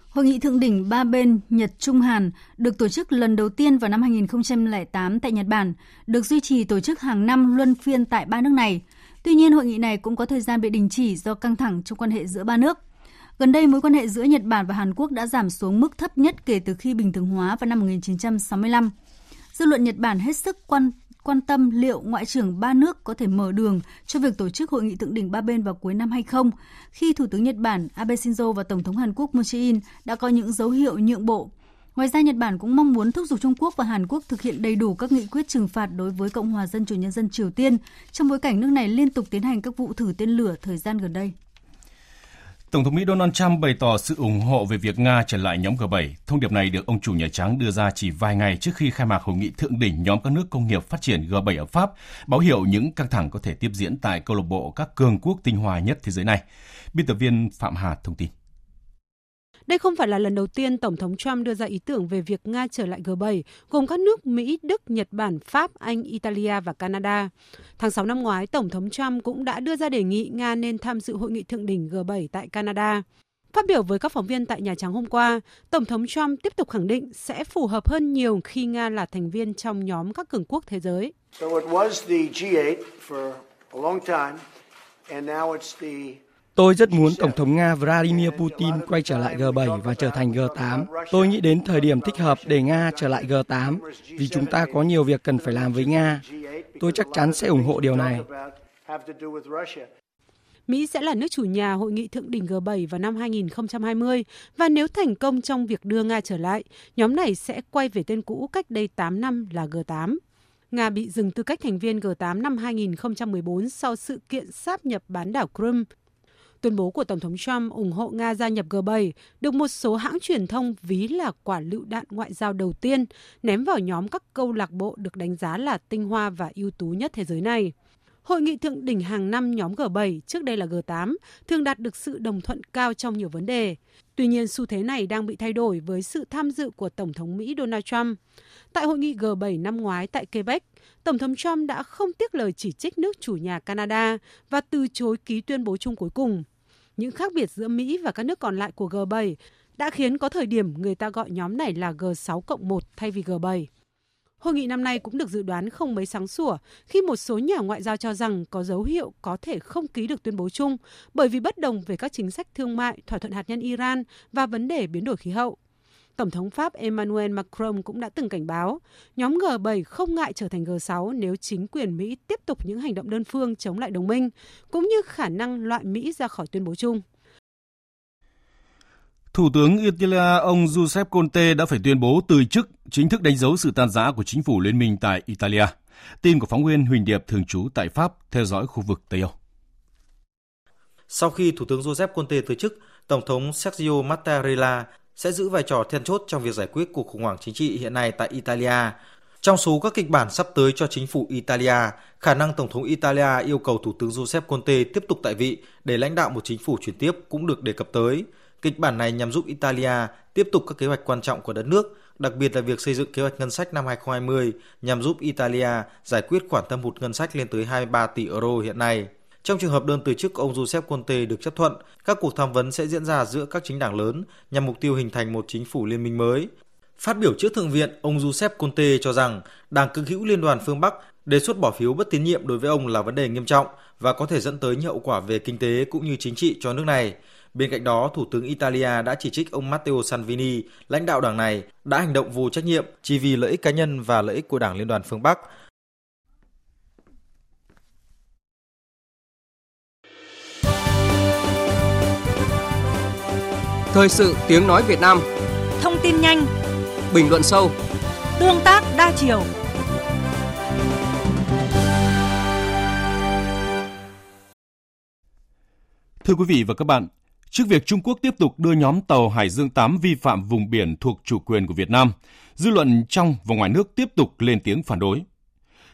Hội nghị thượng đỉnh ba bên Nhật-Trung-Hàn được tổ chức lần đầu tiên vào năm 2008 tại Nhật Bản, được duy trì tổ chức hàng năm luân phiên tại ba nước này. Tuy nhiên, hội nghị này cũng có thời gian bị đình chỉ do căng thẳng trong quan hệ giữa ba nước. Gần đây, mối quan hệ giữa Nhật Bản và Hàn Quốc đã giảm xuống mức thấp nhất kể từ khi bình thường hóa vào năm 1965. Dư luận Nhật Bản hết sức quan tâm liệu ngoại trưởng ba nước có thể mở đường cho việc tổ chức hội nghị thượng đỉnh ba bên vào cuối năm hay không, khi Thủ tướng Nhật Bản Abe Shinzo và Tổng thống Hàn Quốc Moon Jae-in đã có những dấu hiệu nhượng bộ. Ngoài ra, Nhật Bản cũng mong muốn thúc giục Trung Quốc và Hàn Quốc thực hiện đầy đủ các nghị quyết trừng phạt đối với Cộng hòa Dân chủ Nhân dân Triều Tiên, trong bối cảnh nước này liên tục tiến hành các vụ thử tên lửa thời gian gần đây. Tổng thống Mỹ Donald Trump bày tỏ sự ủng hộ về việc Nga trở lại nhóm G7. Thông điệp này được ông chủ Nhà Trắng đưa ra chỉ vài ngày trước khi khai mạc hội nghị thượng đỉnh nhóm các nước công nghiệp phát triển G7 ở Pháp, báo hiệu những căng thẳng có thể tiếp diễn tại câu lạc bộ các cường quốc tinh hoa nhất thế giới này. Biên tập viên Phạm Hà thông tin. Đây không phải là lần đầu tiên Tổng thống Trump đưa ra ý tưởng về việc Nga trở lại G7, gồm các nước Mỹ, Đức, Nhật Bản, Pháp, Anh, Italia và Canada. Tháng 6 năm ngoái, Tổng thống Trump cũng đã đưa ra đề nghị Nga nên tham dự hội nghị thượng đỉnh G7 tại Canada. Phát biểu với các phóng viên tại Nhà Trắng hôm qua, Tổng thống Trump tiếp tục khẳng định sẽ phù hợp hơn nhiều khi Nga là thành viên trong nhóm các cường quốc thế giới. Tôi rất muốn Tổng thống Nga Vladimir Putin quay trở lại G7 và trở thành G8. Tôi nghĩ đến thời điểm thích hợp để Nga trở lại G8 vì chúng ta có nhiều việc cần phải làm với Nga. Tôi chắc chắn sẽ ủng hộ điều này. Mỹ sẽ là nước chủ nhà hội nghị thượng đỉnh G7 vào năm 2020 và nếu thành công trong việc đưa Nga trở lại, nhóm này sẽ quay về tên cũ cách đây 8 năm là G8. Nga bị dừng tư cách thành viên G8 năm 2014 sau sự kiện sáp nhập bán đảo Crimea. Tuyên bố của Tổng thống Trump ủng hộ Nga gia nhập G7 được một số hãng truyền thông ví là quả lựu đạn ngoại giao đầu tiên ném vào nhóm các câu lạc bộ được đánh giá là tinh hoa và ưu tú nhất thế giới này. Hội nghị thượng đỉnh hàng năm nhóm G7, trước đây là G8, thường đạt được sự đồng thuận cao trong nhiều vấn đề. Tuy nhiên, xu thế này đang bị thay đổi với sự tham dự của Tổng thống Mỹ Donald Trump. Tại hội nghị G7 năm ngoái tại Quebec, Tổng thống Trump đã không tiếc lời chỉ trích nước chủ nhà Canada và từ chối ký tuyên bố chung cuối cùng. Những khác biệt giữa Mỹ và các nước còn lại của G7 đã khiến có thời điểm người ta gọi nhóm này là G6+1 thay vì G7. Hội nghị năm nay cũng được dự đoán không mấy sáng sủa khi một số nhà ngoại giao cho rằng có dấu hiệu có thể không ký được tuyên bố chung bởi vì bất đồng về các chính sách thương mại, thỏa thuận hạt nhân Iran và vấn đề biến đổi khí hậu. Tổng thống Pháp Emmanuel Macron cũng đã từng cảnh báo nhóm G7 không ngại trở thành G6 nếu chính quyền Mỹ tiếp tục những hành động đơn phương chống lại đồng minh, cũng như khả năng loại Mỹ ra khỏi tuyên bố chung. Thủ tướng Italia ông Giuseppe Conte đã phải tuyên bố từ chức, chính thức đánh dấu sự tan rã của chính phủ liên minh tại Italia. Tin của phóng viên Huỳnh Điệp thường trú tại Pháp theo dõi khu vực Tây Âu. Sau khi Thủ tướng Giuseppe Conte từ chức, Tổng thống Sergio Mattarella sẽ giữ vai trò then chốt trong việc giải quyết cuộc khủng hoảng chính trị hiện nay tại Italia. Trong số các kịch bản sắp tới cho chính phủ Italia, khả năng Tổng thống Italia yêu cầu Thủ tướng Giuseppe Conte tiếp tục tại vị để lãnh đạo một chính phủ chuyển tiếp cũng được đề cập tới. Kịch bản này nhằm giúp Italia tiếp tục các kế hoạch quan trọng của đất nước, đặc biệt là việc xây dựng kế hoạch ngân sách năm 2020 nhằm giúp Italia giải quyết khoản thâm hụt ngân sách lên tới 23 tỷ euro hiện nay. Trong trường hợp đơn từ chức ông Giuseppe Conte được chấp thuận, các cuộc tham vấn sẽ diễn ra giữa các chính đảng lớn nhằm mục tiêu hình thành một chính phủ liên minh mới. Phát biểu trước Thượng viện, ông Giuseppe Conte cho rằng Đảng cực hữu Liên đoàn phương Bắc đề xuất bỏ phiếu bất tín nhiệm đối với ông là vấn đề nghiêm trọng và có thể dẫn tới những hậu quả về kinh tế cũng như chính trị cho nước này. Bên cạnh đó, Thủ tướng Italia đã chỉ trích ông Matteo Salvini, lãnh đạo đảng này, đã hành động vô trách nhiệm chỉ vì lợi ích cá nhân và lợi ích của Đảng Liên đoàn phương Bắc. Thời sự tiếng nói Việt Nam. Thông tin nhanh, bình luận sâu, tương tác đa chiều. Thưa quý vị và các bạn, trước việc Trung Quốc tiếp tục đưa nhóm tàu Hải Dương 8 vi phạm vùng biển thuộc chủ quyền của Việt Nam, dư luận trong và ngoài nước tiếp tục lên tiếng phản đối.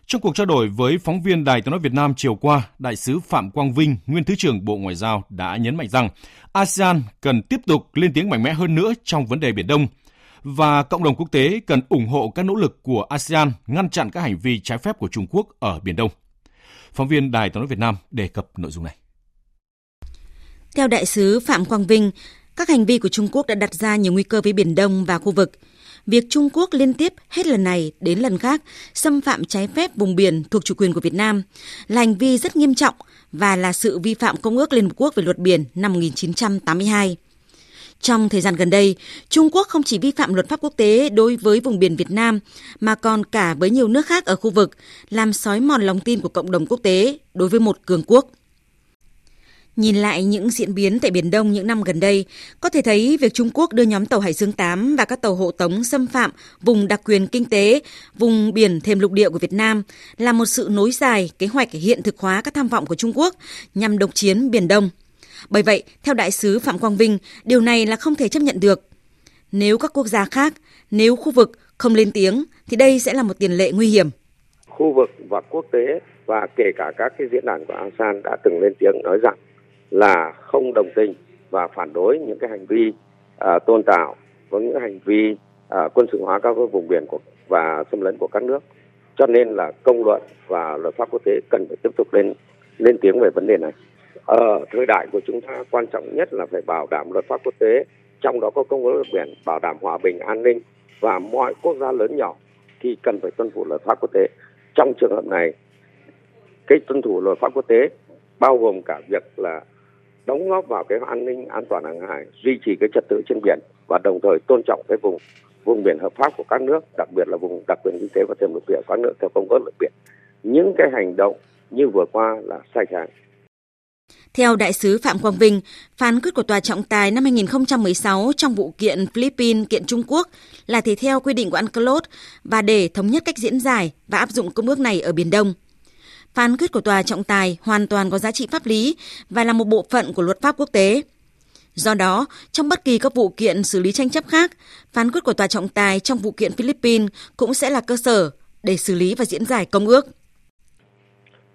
Trong cuộc trao đổi với phóng viên Đài Tiếng nói Việt Nam chiều qua, Đại sứ Phạm Quang Vinh, nguyên Thứ trưởng Bộ Ngoại giao đã nhấn mạnh rằng ASEAN cần tiếp tục lên tiếng mạnh mẽ hơn nữa trong vấn đề Biển Đông và cộng đồng quốc tế cần ủng hộ các nỗ lực của ASEAN ngăn chặn các hành vi trái phép của Trung Quốc ở Biển Đông. Phóng viên Đài Tiếng nói Việt Nam đề cập nội dung này. Theo Đại sứ Phạm Quang Vinh, các hành vi của Trung Quốc đã đặt ra nhiều nguy cơ với Biển Đông và khu vực. Việc Trung Quốc liên tiếp hết lần này đến lần khác xâm phạm trái phép vùng biển thuộc chủ quyền của Việt Nam là hành vi rất nghiêm trọng và là sự vi phạm Công ước Liên Hợp Quốc về luật biển năm 1982. Trong thời gian gần đây, Trung Quốc không chỉ vi phạm luật pháp quốc tế đối với vùng biển Việt Nam mà còn cả với nhiều nước khác ở khu vực, làm xói mòn lòng tin của cộng đồng quốc tế đối với một cường quốc. Nhìn lại những diễn biến tại Biển Đông những năm gần đây, có thể thấy việc Trung Quốc đưa nhóm tàu Hải Dương 8 và các tàu hộ tống xâm phạm vùng đặc quyền kinh tế, vùng biển thềm lục địa của Việt Nam là một sự nối dài kế hoạch hiện thực hóa các tham vọng của Trung Quốc nhằm độc chiếm Biển Đông. Bởi vậy, theo Đại sứ Phạm Quang Vinh, điều này là không thể chấp nhận được. Nếu các quốc gia khác, nếu khu vực không lên tiếng thì đây sẽ là một tiền lệ nguy hiểm. Khu vực và quốc tế và kể cả các cái diễn đàn của ASEAN đã từng lên tiếng nói rằng là không đồng tình và phản đối những cái hành vi tôn tạo với những hành vi quân sự hóa các vùng biển và xâm lấn của các nước. Cho nên là công luận và luật pháp quốc tế cần phải tiếp tục lên tiếng về vấn đề này. Ở thời đại của chúng ta, quan trọng nhất là phải bảo đảm luật pháp quốc tế, trong đó có Công ước luật biển, bảo đảm hòa bình, an ninh và mọi quốc gia lớn nhỏ thì cần phải tuân thủ luật pháp quốc tế. Trong trường hợp này, cái tuân thủ luật pháp quốc tế bao gồm cả việc là đóng góp vào cái an ninh an toàn hàng hải, duy trì cái trật tự trên biển và đồng thời tôn trọng cái vùng biển hợp pháp của các nước, đặc biệt là vùng đặc quyền kinh tế và thềm lục địa của các nước theo Công ước luật biển. Những cái hành động như vừa qua là sai trái. Theo Đại sứ Phạm Quang Vinh, phán quyết của Tòa trọng tài năm 2016 trong vụ kiện Philippines kiện Trung Quốc là thể theo quy định của UNCLOS và để thống nhất cách diễn giải và áp dụng công ước này ở Biển Đông. Phán quyết của Tòa trọng tài hoàn toàn có giá trị pháp lý và là một bộ phận của luật pháp quốc tế. Do đó, trong bất kỳ các vụ kiện xử lý tranh chấp khác, phán quyết của Tòa trọng tài trong vụ kiện Philippines cũng sẽ là cơ sở để xử lý và diễn giải công ước.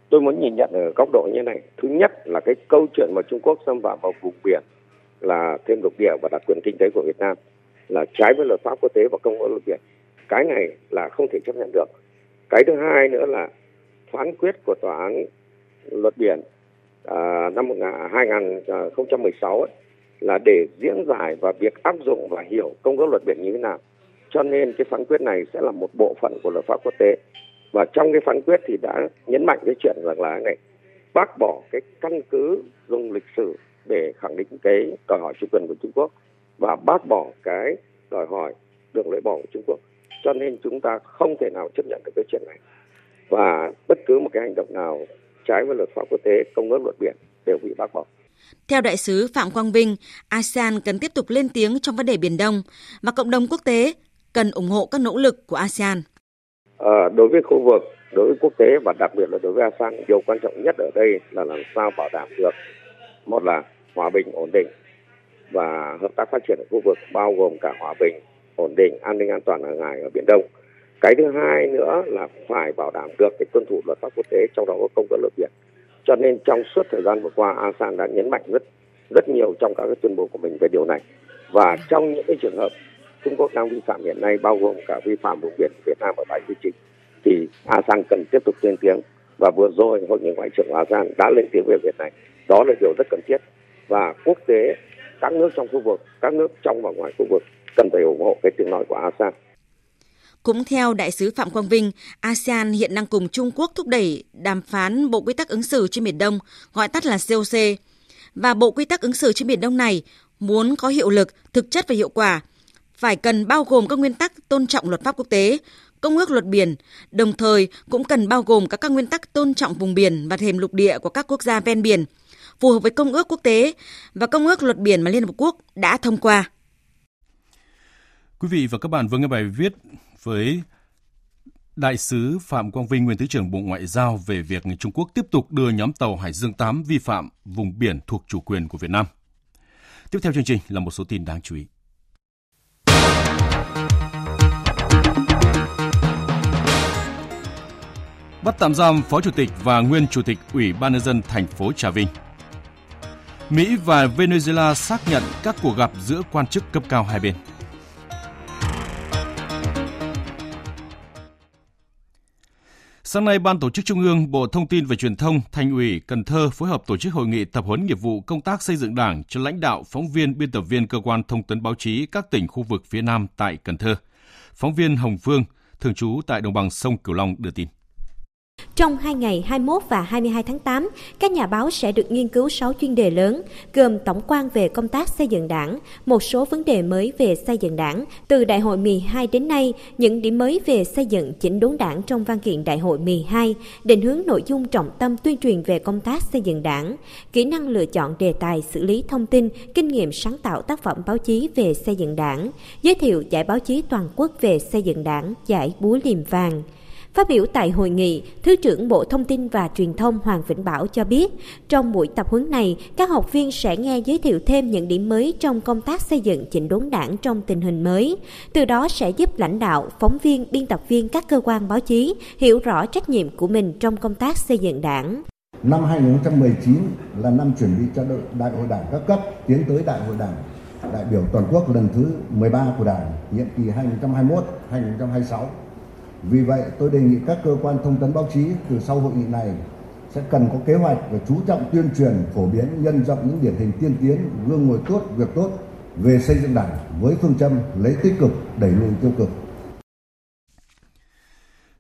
Tôi muốn nhìn nhận ở góc độ như này. Thứ nhất là cái câu chuyện mà Trung Quốc xâm phạm vào vùng biển là thêm lục địa và đặc quyền kinh tế của Việt Nam là trái với luật pháp quốc tế và Công ước luật biển. Cái này là không thể chấp nhận được. Cái thứ hai nữa là phán quyết của Tòa án luật biển năm 2016 ấy, là để diễn giải và việc áp dụng và hiểu Công ước luật biển như thế nào. Cho nên cái phán quyết này sẽ là một bộ phận của luật pháp quốc tế. Và trong cái phán quyết thì đã nhấn mạnh cái chuyện rằng là này, bác bỏ cái căn cứ dùng lịch sử để khẳng định cái đòi hỏi chủ quyền của Trung Quốc và bác bỏ cái đòi hỏi được loại bỏ của Trung Quốc. Cho nên chúng ta không thể nào chấp nhận được cái chuyện này. Và bất cứ một cái hành động nào trái với luật pháp quốc tế, Công ước luật biển đều bị bác bỏ. Theo Đại sứ Phạm Quang Vinh, ASEAN cần tiếp tục lên tiếng trong vấn đề Biển Đông và cộng đồng quốc tế cần ủng hộ các nỗ lực của ASEAN. Đối với khu vực, đối với quốc tế và đặc biệt là đối với ASEAN, điều quan trọng nhất ở đây là làm sao bảo đảm được một là hòa bình, ổn định và hợp tác phát triển ở khu vực bao gồm cả hòa bình, ổn định, an ninh an toàn hàng hải ở Biển Đông. Cái thứ hai nữa là phải bảo đảm được cái tuân thủ luật pháp quốc tế, trong đó có Công ước luật biển. Cho nên trong suốt thời gian vừa qua, ASEAN đã nhấn mạnh rất rất nhiều trong các tuyên bố của mình về điều này. Và trong những cái trường hợp Trung Quốc đang vi phạm hiện nay, bao gồm cả vi phạm vùng biển Việt Nam ở Bãi Tư Chính, thì ASEAN cần tiếp tục lên tiếng. Và vừa rồi Hội nghị Ngoại trưởng ASEAN đã lên tiếng về việc này. Đó là điều rất cần thiết. Và quốc tế, các nước trong khu vực, các nước trong và ngoài khu vực cần phải ủng hộ cái tiếng nói của ASEAN. Cũng theo Đại sứ Phạm Quang Vinh, ASEAN hiện đang cùng Trung Quốc thúc đẩy đàm phán Bộ Quy tắc ứng xử trên Biển Đông, gọi tắt là COC. Và Bộ Quy tắc ứng xử trên Biển Đông này muốn có hiệu lực, thực chất và hiệu quả, phải cần bao gồm các nguyên tắc tôn trọng luật pháp quốc tế, Công ước luật biển, đồng thời cũng cần bao gồm các nguyên tắc tôn trọng vùng biển và thềm lục địa của các quốc gia ven biển, phù hợp với Công ước quốc tế và Công ước luật biển mà Liên Hợp Quốc đã thông qua. Quý vị và các bạn vừa nghe bài viết với Đại sứ Phạm Quang Vinh, Nguyên Thứ trưởng Bộ Ngoại giao về việc Trung Quốc tiếp tục đưa nhóm tàu Hải Dương 8 vi phạm vùng biển thuộc chủ quyền của Việt Nam. Tiếp theo chương trình là một số tin đáng chú ý. Bắt tạm giam Phó Chủ tịch và Nguyên Chủ tịch Ủy ban nhân dân thành phố Trà Vinh. Mỹ và Venezuela xác nhận các cuộc gặp giữa quan chức cấp cao hai bên. Sáng nay, Ban Tổ chức Trung ương, Bộ Thông tin và Truyền thông, Thành ủy Cần Thơ phối hợp tổ chức hội nghị tập huấn nghiệp vụ công tác xây dựng Đảng cho lãnh đạo, phóng viên, biên tập viên cơ quan thông tấn báo chí các tỉnh khu vực phía Nam tại Cần Thơ. Phóng viên Hồng Phương, thường trú tại đồng bằng sông Cửu Long đưa tin. Trong 2 ngày 21 và 22 tháng 8, các nhà báo sẽ được nghiên cứu 6 chuyên đề lớn, gồm tổng quan về công tác xây dựng Đảng, một số vấn đề mới về xây dựng Đảng từ Đại hội 12 đến nay, những điểm mới về xây dựng chỉnh đốn Đảng trong văn kiện Đại hội 12, định hướng nội dung trọng tâm tuyên truyền về công tác xây dựng Đảng, kỹ năng lựa chọn đề tài xử lý thông tin, kinh nghiệm sáng tạo tác phẩm báo chí về xây dựng Đảng, giới thiệu giải báo chí toàn quốc về xây dựng Đảng, giải Búa Liềm Vàng. Phát biểu tại hội nghị, Thứ trưởng Bộ Thông tin và Truyền thông Hoàng Vĩnh Bảo cho biết, trong buổi tập huấn này, các học viên sẽ nghe giới thiệu thêm những điểm mới trong công tác xây dựng chỉnh đốn Đảng trong tình hình mới. Từ đó sẽ giúp lãnh đạo, phóng viên, biên tập viên các cơ quan báo chí hiểu rõ trách nhiệm của mình trong công tác xây dựng Đảng. Năm 2019 là năm chuẩn bị cho Đại hội Đảng các cấp, tiến tới Đại hội Đảng đại biểu toàn quốc lần thứ 13 của Đảng, nhiệm kỳ 2021-2026. Vì vậy, tôi đề nghị các cơ quan thông tấn báo chí từ sau hội nghị này sẽ cần có kế hoạch và chú trọng tuyên truyền, phổ biến, nhân rộng những điển hình tiên tiến, gương ngồi tốt, việc tốt về xây dựng Đảng với phương châm lấy tích cực, đẩy lùi tiêu cực.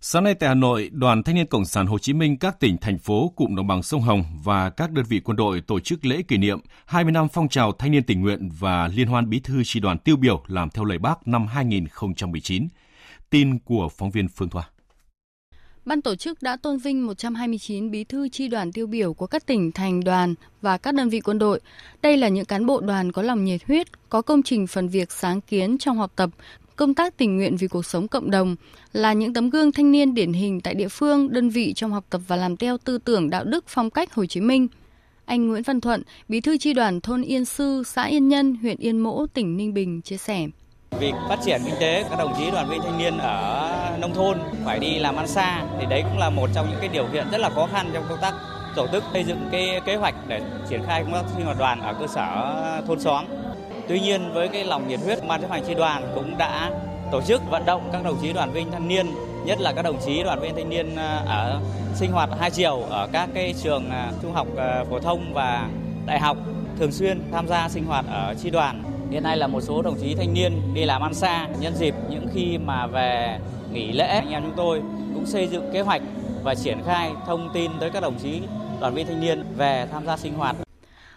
Sáng nay tại Hà Nội, Đoàn Thanh niên Cộng sản Hồ Chí Minh các tỉnh, thành phố, cụm đồng bằng sông Hồng và các đơn vị quân đội tổ chức lễ kỷ niệm 20 năm phong trào thanh niên tình nguyện và liên hoan bí thư chi đoàn tiêu biểu làm theo lời Bác năm 2019. Tin của phóng viên Phương Thoa. Ban tổ chức đã tôn vinh 129 bí thư chi đoàn tiêu biểu của các tỉnh, thành, đoàn và các đơn vị quân đội. Đây là những cán bộ đoàn có lòng nhiệt huyết, có công trình phần việc sáng kiến trong học tập, công tác tình nguyện vì cuộc sống cộng đồng, là những tấm gương thanh niên điển hình tại địa phương, đơn vị trong học tập và làm theo tư tưởng đạo đức phong cách Hồ Chí Minh. Anh Nguyễn Văn Thuận, bí thư chi đoàn thôn Yên Sư, xã Yên Nhân, huyện Yên Mỗ, tỉnh Ninh Bình chia sẻ. Vì phát triển kinh tế, các đồng chí đoàn viên thanh niên ở nông thôn phải đi làm ăn xa thì đấy cũng là một trong những cái điều kiện rất là khó khăn trong công tác tổ chức xây dựng cái kế hoạch để triển khai công tác sinh hoạt đoàn ở cơ sở thôn xóm. Tuy nhiên với cái lòng nhiệt huyết, ban chấp hành chi đoàn cũng đã tổ chức vận động các đồng chí đoàn viên thanh niên, nhất là các đồng chí đoàn viên thanh niên ở sinh hoạt hai chiều ở các cái trường trung học phổ thông và đại học thường xuyên tham gia sinh hoạt ở chi đoàn. Hiện nay là một số đồng chí thanh niên đi làm ăn xa, nhân dịp những khi mà về nghỉ lễ, anh em chúng tôi cũng xây dựng kế hoạch và triển khai thông tin tới các đồng chí đoàn viên thanh niên về tham gia sinh hoạt.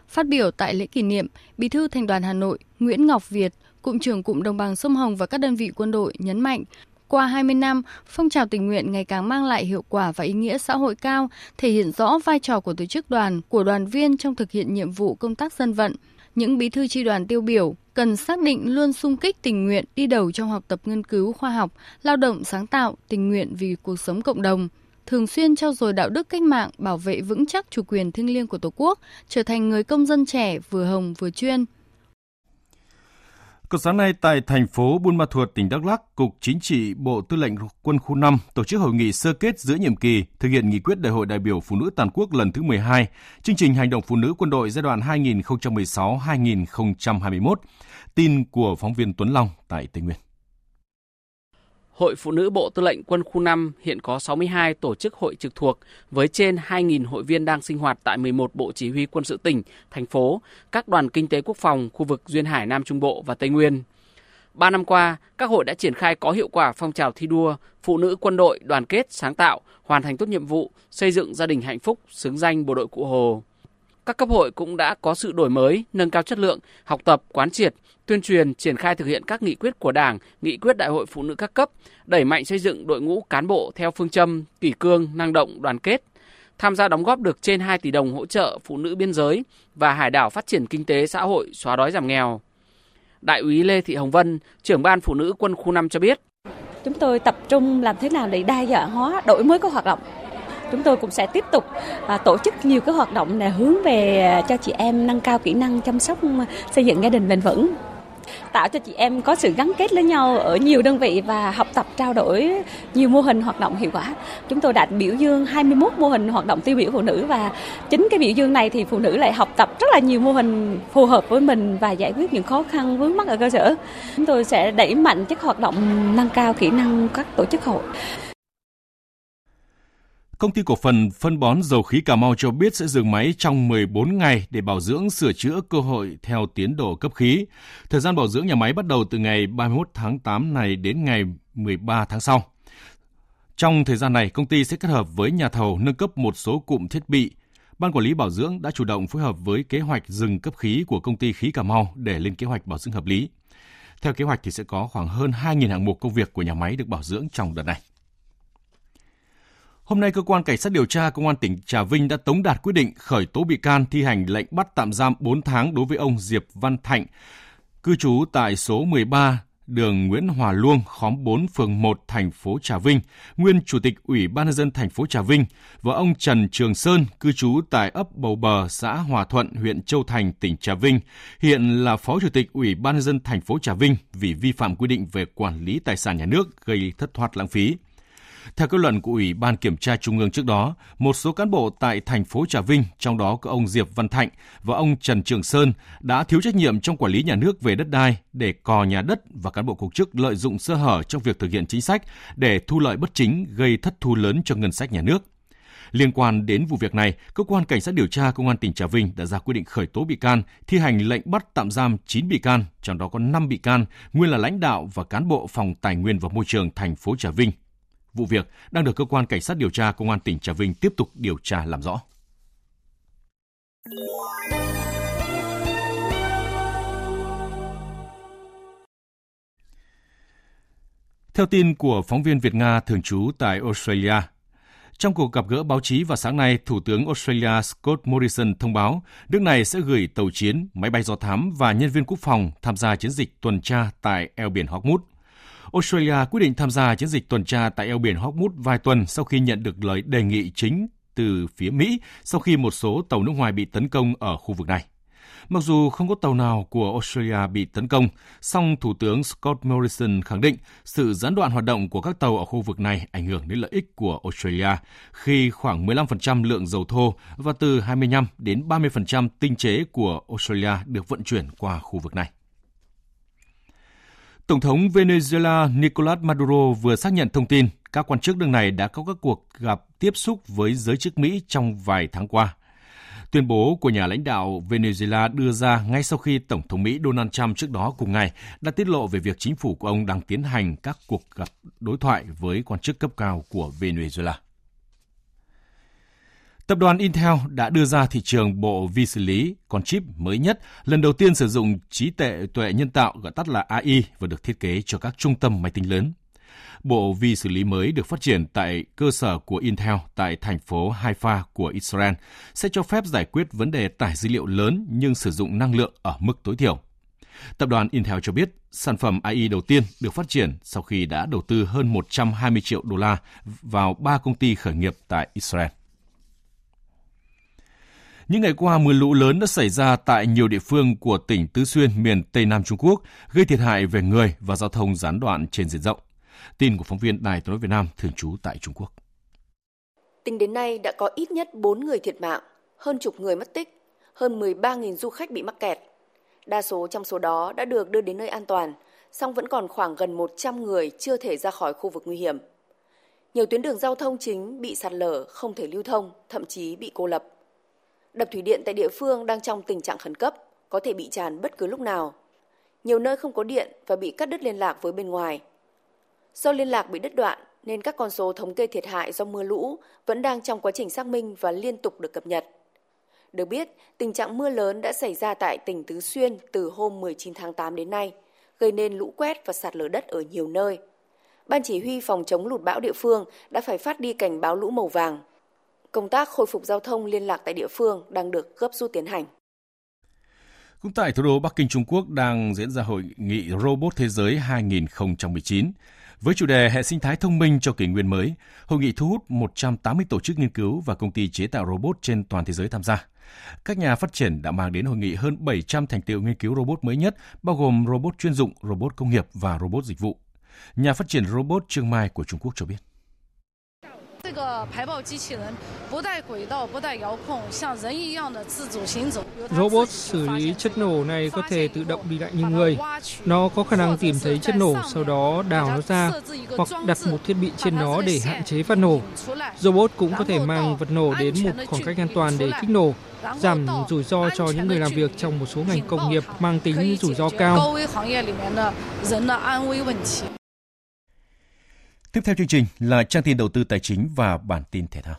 Phát biểu tại lễ kỷ niệm, Bí thư Thành đoàn Hà Nội Nguyễn Ngọc Việt, cụm trưởng cụm đồng bằng sông Hồng và các đơn vị quân đội nhấn mạnh, qua 20 năm, phong trào tình nguyện ngày càng mang lại hiệu quả và ý nghĩa xã hội cao, thể hiện rõ vai trò của tổ chức đoàn, của đoàn viên trong thực hiện nhiệm vụ công tác dân vận. Những bí thư chi đoàn tiêu biểu cần xác định luôn xung kích tình nguyện, đi đầu trong học tập nghiên cứu khoa học, lao động sáng tạo, tình nguyện vì cuộc sống cộng đồng, thường xuyên trau dồi đạo đức cách mạng, bảo vệ vững chắc chủ quyền thiêng liêng của Tổ quốc, trở thành người công dân trẻ vừa hồng vừa chuyên. Còn sáng nay tại thành phố Buôn Ma Thuột, tỉnh Đắk Lắk, Cục Chính trị Bộ Tư lệnh Quân khu 5 tổ chức hội nghị sơ kết giữa nhiệm kỳ thực hiện nghị quyết Đại hội đại biểu Phụ nữ toàn quốc lần thứ 12, chương trình hành động phụ nữ quân đội giai đoạn 2016-2021. Tin của phóng viên Tuấn Long tại Tây Nguyên. Hội Phụ nữ Bộ Tư lệnh Quân khu 5 hiện có 62 tổ chức hội trực thuộc với trên 2.000 hội viên đang sinh hoạt tại 11 bộ chỉ huy quân sự tỉnh, thành phố, các đoàn kinh tế quốc phòng, khu vực Duyên Hải Nam Trung Bộ và Tây Nguyên. 3 năm qua, các hội đã triển khai có hiệu quả phong trào thi đua, phụ nữ quân đội đoàn kết sáng tạo, hoàn thành tốt nhiệm vụ, xây dựng gia đình hạnh phúc, xứng danh bộ đội Cụ Hồ. Các cấp hội cũng đã có sự đổi mới, nâng cao chất lượng, học tập, quán triệt, tuyên truyền, triển khai thực hiện các nghị quyết của Đảng, nghị quyết Đại hội Phụ nữ các cấp, đẩy mạnh xây dựng đội ngũ cán bộ theo phương châm kỷ cương, năng động, đoàn kết. Tham gia đóng góp được trên 2 tỷ đồng hỗ trợ phụ nữ biên giới và hải đảo phát triển kinh tế xã hội, xóa đói giảm nghèo. Đại úy Lê Thị Hồng Vân, trưởng ban Phụ nữ Quân khu 5 cho biết: Chúng tôi tập trung làm thế nào để đa dạng hóa, đổi mới các hoạt động. Chúng tôi cũng sẽ tiếp tục tổ chức nhiều cái hoạt động là hướng về cho chị em nâng cao kỹ năng chăm sóc, xây dựng gia đình bền vững, tạo cho chị em có sự gắn kết với nhau ở nhiều đơn vị và học tập trao đổi nhiều mô hình hoạt động hiệu quả. Chúng tôi đã biểu dương 21 mô hình hoạt động tiêu biểu phụ nữ và chính cái biểu dương này thì phụ nữ lại học tập rất là nhiều mô hình phù hợp với mình và giải quyết những khó khăn vướng mắc ở cơ sở. Chúng tôi sẽ đẩy mạnh các hoạt động nâng cao kỹ năng các tổ chức hội. Công ty cổ phần phân bón dầu khí Cà Mau cho biết sẽ dừng máy trong 14 ngày để bảo dưỡng sửa chữa cơ hội theo tiến độ cấp khí. Thời gian bảo dưỡng nhà máy bắt đầu từ ngày 31 tháng 8 này đến ngày 13 tháng sau. Trong thời gian này, công ty sẽ kết hợp với nhà thầu nâng cấp một số cụm thiết bị. Ban quản lý bảo dưỡng đã chủ động phối hợp với kế hoạch dừng cấp khí của công ty khí Cà Mau để lên kế hoạch bảo dưỡng hợp lý. Theo kế hoạch thì sẽ có khoảng hơn 2.000 hạng mục công việc của nhà máy được bảo dưỡng trong đợt này. Hôm nay, Cơ quan Cảnh sát điều tra Công an tỉnh Trà Vinh đã tống đạt quyết định khởi tố bị can thi hành lệnh bắt tạm giam 4 tháng đối với ông Diệp Văn Thạnh, cư trú tại số 13 đường Nguyễn Hòa Luông, khóm 4, phường 1, thành phố Trà Vinh, nguyên Chủ tịch Ủy ban nhân dân thành phố Trà Vinh, và ông Trần Trường Sơn, cư trú tại ấp Bầu Bờ, xã Hòa Thuận, huyện Châu Thành, tỉnh Trà Vinh, hiện là Phó Chủ tịch Ủy ban nhân dân thành phố Trà Vinh vì vi phạm quy định về quản lý tài sản nhà nước gây thất thoát lãng phí. Theo kết luận của Ủy ban Kiểm tra Trung ương trước đó, một số cán bộ tại thành phố Trà Vinh, trong đó có ông Diệp Văn Thạnh và ông Trần Trường Sơn, đã thiếu trách nhiệm trong quản lý nhà nước về đất đai để cò nhà đất và cán bộ công chức lợi dụng sơ hở trong việc thực hiện chính sách để thu lợi bất chính gây thất thu lớn cho ngân sách nhà nước. Liên quan đến vụ việc này, Cơ quan Cảnh sát điều tra Công an tỉnh Trà Vinh đã ra quyết định khởi tố bị can, thi hành lệnh bắt tạm giam 9 bị can, trong đó có 5 bị can nguyên là lãnh đạo và cán bộ Phòng Tài nguyên và Môi trường thành phố Trà Vinh. Vụ việc đang được Cơ quan Cảnh sát điều tra Công an tỉnh Trà Vinh tiếp tục điều tra làm rõ. Theo tin của phóng viên Việt Nga thường trú tại Australia, trong cuộc gặp gỡ báo chí vào sáng nay, Thủ tướng Australia Scott Morrison thông báo nước này sẽ gửi tàu chiến, máy bay do thám và nhân viên quốc phòng tham gia chiến dịch tuần tra tại eo biển Hormuz. Australia quyết định tham gia chiến dịch tuần tra tại eo biển Hormuz vài tuần sau khi nhận được lời đề nghị chính từ phía Mỹ sau khi một số tàu nước ngoài bị tấn công ở khu vực này. Mặc dù không có tàu nào của Australia bị tấn công, song Thủ tướng Scott Morrison khẳng định sự gián đoạn hoạt động của các tàu ở khu vực này ảnh hưởng đến lợi ích của Australia khi khoảng 15% lượng dầu thô và từ 25 đến 30% tinh chế của Australia được vận chuyển qua khu vực này. Tổng thống Venezuela Nicolas Maduro vừa xác nhận thông tin các quan chức nước này đã có các cuộc gặp tiếp xúc với giới chức Mỹ trong vài tháng qua. Tuyên bố của nhà lãnh đạo Venezuela đưa ra ngay sau khi Tổng thống Mỹ Donald Trump trước đó cùng ngày đã tiết lộ về việc chính phủ của ông đang tiến hành các cuộc gặp đối thoại với quan chức cấp cao của Venezuela. Tập đoàn Intel đã đưa ra thị trường bộ vi xử lý con chip mới nhất, lần đầu tiên sử dụng trí tuệ nhân tạo gọi tắt là AI và được thiết kế cho các trung tâm máy tính lớn. Bộ vi xử lý mới được phát triển tại cơ sở của Intel tại thành phố Haifa của Israel sẽ cho phép giải quyết vấn đề tải dữ liệu lớn nhưng sử dụng năng lượng ở mức tối thiểu. Tập đoàn Intel cho biết sản phẩm AI đầu tiên được phát triển sau khi đã đầu tư hơn 120 triệu đô la vào 3 công ty khởi nghiệp tại Israel. Những ngày qua, mưa lũ lớn đã xảy ra tại nhiều địa phương của tỉnh Tứ Xuyên, miền Tây Nam Trung Quốc, gây thiệt hại về người và giao thông gián đoạn trên diện rộng. Tin của phóng viên Đài Tiếng nói Việt Nam thường trú tại Trung Quốc. Tính đến nay đã có ít nhất 4 người thiệt mạng, hơn chục người mất tích, hơn 13.000 du khách bị mắc kẹt. Đa số trong số đó đã được đưa đến nơi an toàn, song vẫn còn khoảng gần 100 người chưa thể ra khỏi khu vực nguy hiểm. Nhiều tuyến đường giao thông chính bị sạt lở, không thể lưu thông, thậm chí bị cô lập. Đập thủy điện tại địa phương đang trong tình trạng khẩn cấp, có thể bị tràn bất cứ lúc nào. Nhiều nơi không có điện và bị cắt đứt liên lạc với bên ngoài. Do liên lạc bị đứt đoạn nên các con số thống kê thiệt hại do mưa lũ vẫn đang trong quá trình xác minh và liên tục được cập nhật. Được biết, tình trạng mưa lớn đã xảy ra tại tỉnh Tứ Xuyên từ hôm 19 tháng 8 đến nay, gây nên lũ quét và sạt lở đất ở nhiều nơi. Ban chỉ huy phòng chống lụt bão địa phương đã phải phát đi cảnh báo lũ màu vàng. Công tác khôi phục giao thông liên lạc tại địa phương đang được gấp rút tiến hành. Cũng tại thủ đô Bắc Kinh, Trung Quốc đang diễn ra hội nghị Robot Thế giới 2019. Với chủ đề hệ sinh thái thông minh cho kỷ nguyên mới, hội nghị thu hút 180 tổ chức nghiên cứu và công ty chế tạo robot trên toàn thế giới tham gia. Các nhà phát triển đã mang đến hội nghị hơn 700 thành tựu nghiên cứu robot mới nhất, bao gồm robot chuyên dụng, robot công nghiệp và robot dịch vụ. Nhà phát triển robot Trương Mai của Trung Quốc cho biết. Robot xử lý chất nổ này có thể tự động đi lại như người. Nó có khả năng tìm thấy chất nổ, sau đó đào nó ra hoặc đặt một thiết bị trên nó để hạn chế phát nổ. Robot cũng có thể mang vật nổ đến một khoảng cách an toàn để kích nổ, giảm rủi ro cho những người làm việc trong một số ngành công nghiệp mang tính rủi ro cao. Tiếp theo chương trình là trang tin đầu tư tài chính và bản tin thể thao.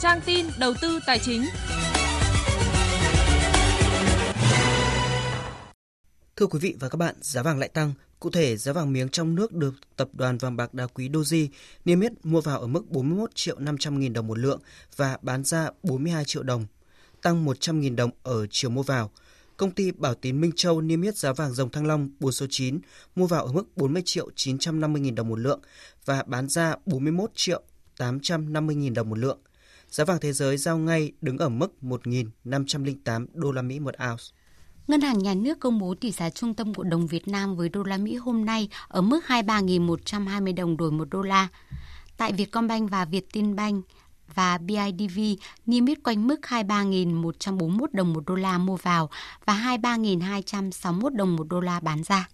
Trang tin đầu tư tài chính. Thưa quý vị và các bạn, giá vàng lại tăng. Cụ thể, giá vàng miếng trong nước được Tập đoàn Vàng bạc Đá quý Doji niêm yết mua vào ở mức 41.500.000 đồng một lượng và bán ra 42 triệu đồng, tăng 100.000 đồng ở chiều mua vào. Công ty Bảo Tín Minh Châu niêm yết giá vàng dòng Thăng Long 4 số 9 mua vào ở mức 40.950.000 đồng một lượng và bán ra 41.850.000 đồng một lượng. Giá vàng thế giới giao ngay đứng ở mức 1.508 đô la Mỹ một ounce. Ngân hàng Nhà nước công bố tỷ giá trung tâm của đồng Việt Nam với đô la Mỹ hôm nay ở mức 23.120 đồng đổi 1 đô la. Tại Vietcombank và Vietinbank và BIDV niêm yết quanh mức 23.141 đồng một đô la mua vào và 23.261 đồng một đô la bán ra.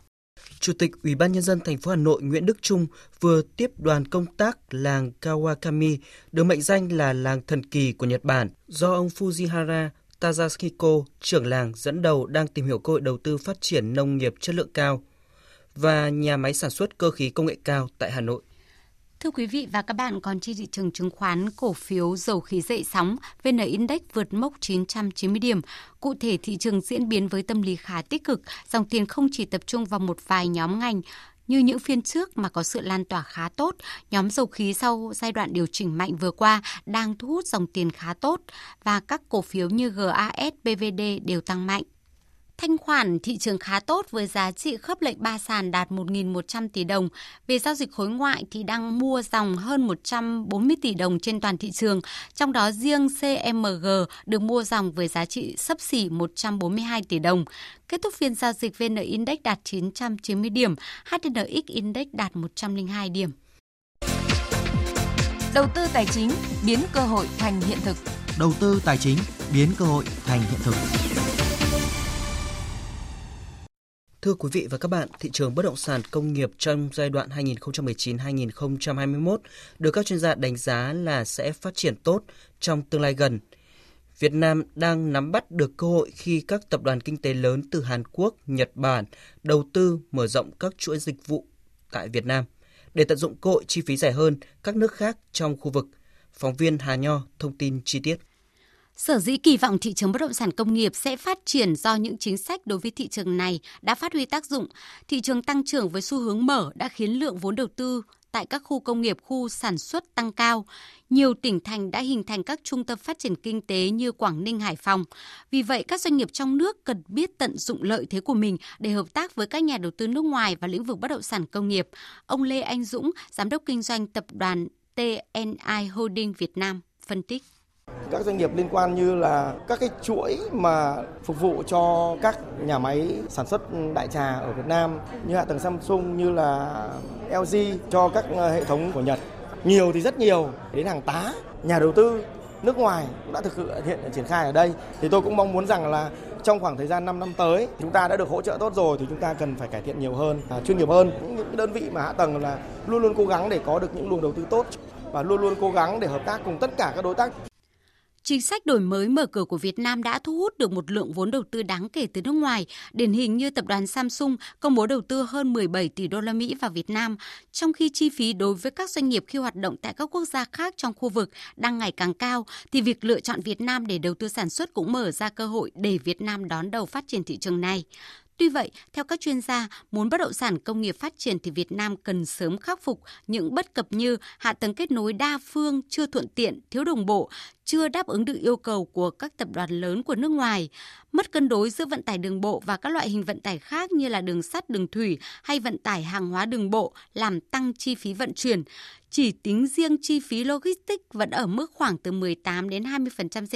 Chủ tịch Ủy ban Nhân dân thành phố Hà Nội Nguyễn Đức Trung vừa tiếp đoàn công tác làng Kawakami, được mệnh danh là làng thần kỳ của Nhật Bản, do ông Fujihara Tazahiko, trưởng làng dẫn đầu đang tìm hiểu cơ hội đầu tư phát triển nông nghiệp chất lượng cao và nhà máy sản xuất cơ khí công nghệ cao tại Hà Nội. Thưa quý vị và các bạn, còn trên thị trường chứng khoán, cổ phiếu dầu khí dậy sóng, VN Index vượt mốc 990 điểm. Cụ thể, thị trường diễn biến với tâm lý khá tích cực, dòng tiền không chỉ tập trung vào một vài nhóm ngành như những phiên trước mà có sự lan tỏa khá tốt. Nhóm dầu khí sau giai đoạn điều chỉnh mạnh vừa qua đang thu hút dòng tiền khá tốt và các cổ phiếu như GAS, PVD đều tăng mạnh. Thanh khoản thị trường khá tốt với giá trị khớp lệnh ba sàn đạt 1.100 tỷ đồng. Về giao dịch khối ngoại thì đang mua dòng hơn 140 tỷ đồng trên toàn thị trường, trong đó riêng CMG được mua dòng với giá trị xấp xỉ 142 tỷ đồng. Kết thúc phiên giao dịch, VN Index đạt 990 điểm, HNX Index đạt 102 điểm. Đầu tư tài chính biến cơ hội thành hiện thực. Đầu tư tài chính biến cơ hội thành hiện thực. Thưa quý vị và các bạn, thị trường bất động sản công nghiệp trong giai đoạn 2019-2021 được các chuyên gia đánh giá là sẽ phát triển tốt trong tương lai gần. Việt Nam đang nắm bắt được cơ hội khi các tập đoàn kinh tế lớn từ Hàn Quốc, Nhật Bản đầu tư mở rộng các chuỗi dịch vụ tại Việt Nam để tận dụng cơ hội chi phí rẻ hơn các nước khác trong khu vực. Phóng viên Hà Nho thông tin chi tiết. Sở dĩ kỳ vọng thị trường bất động sản công nghiệp sẽ phát triển do những chính sách đối với thị trường này đã phát huy tác dụng. Thị trường tăng trưởng với xu hướng mở đã khiến lượng vốn đầu tư tại các khu công nghiệp, khu sản xuất tăng cao. Nhiều tỉnh thành đã hình thành các trung tâm phát triển kinh tế như Quảng Ninh, Hải Phòng. Vì vậy, các doanh nghiệp trong nước cần biết tận dụng lợi thế của mình để hợp tác với các nhà đầu tư nước ngoài vào lĩnh vực bất động sản công nghiệp. Ông Lê Anh Dũng, giám đốc kinh doanh tập đoàn TNI Holding Việt Nam phân tích. Các doanh nghiệp liên quan như là các cái chuỗi mà phục vụ cho các nhà máy sản xuất đại trà ở Việt Nam như hạ tầng Samsung, như là LG cho các hệ thống của Nhật. Nhiều thì rất nhiều, đến hàng tá, nhà đầu tư nước ngoài cũng đã thực hiện triển khai ở đây. Thì tôi cũng mong muốn rằng là trong khoảng thời gian 5 năm tới chúng ta đã được hỗ trợ tốt rồi thì chúng ta cần phải cải thiện nhiều hơn, chuyên nghiệp hơn. Những đơn vị mà hạ tầng là luôn luôn cố gắng để có được những luồng đầu tư tốt và luôn luôn cố gắng để hợp tác cùng tất cả các đối tác. Chính sách đổi mới mở cửa của Việt Nam đã thu hút được một lượng vốn đầu tư đáng kể từ nước ngoài, điển hình như tập đoàn Samsung công bố đầu tư hơn 17 tỷ đô la Mỹ vào Việt Nam, trong khi chi phí đối với các doanh nghiệp khi hoạt động tại các quốc gia khác trong khu vực đang ngày càng cao, thì việc lựa chọn Việt Nam để đầu tư sản xuất cũng mở ra cơ hội để Việt Nam đón đầu phát triển thị trường này. Tuy vậy, theo các chuyên gia, muốn bất động sản công nghiệp phát triển thì Việt Nam cần sớm khắc phục những bất cập như hạ tầng kết nối đa phương chưa thuận tiện, thiếu đồng bộ, chưa đáp ứng được yêu cầu của các tập đoàn lớn của nước ngoài, mất cân đối giữa vận tải đường bộ và các loại hình vận tải khác như là đường sắt, đường thủy hay vận tải hàng hóa đường bộ làm tăng chi phí vận chuyển. Chỉ tính riêng chi phí logistics vẫn ở mức khoảng từ 18 đến 20%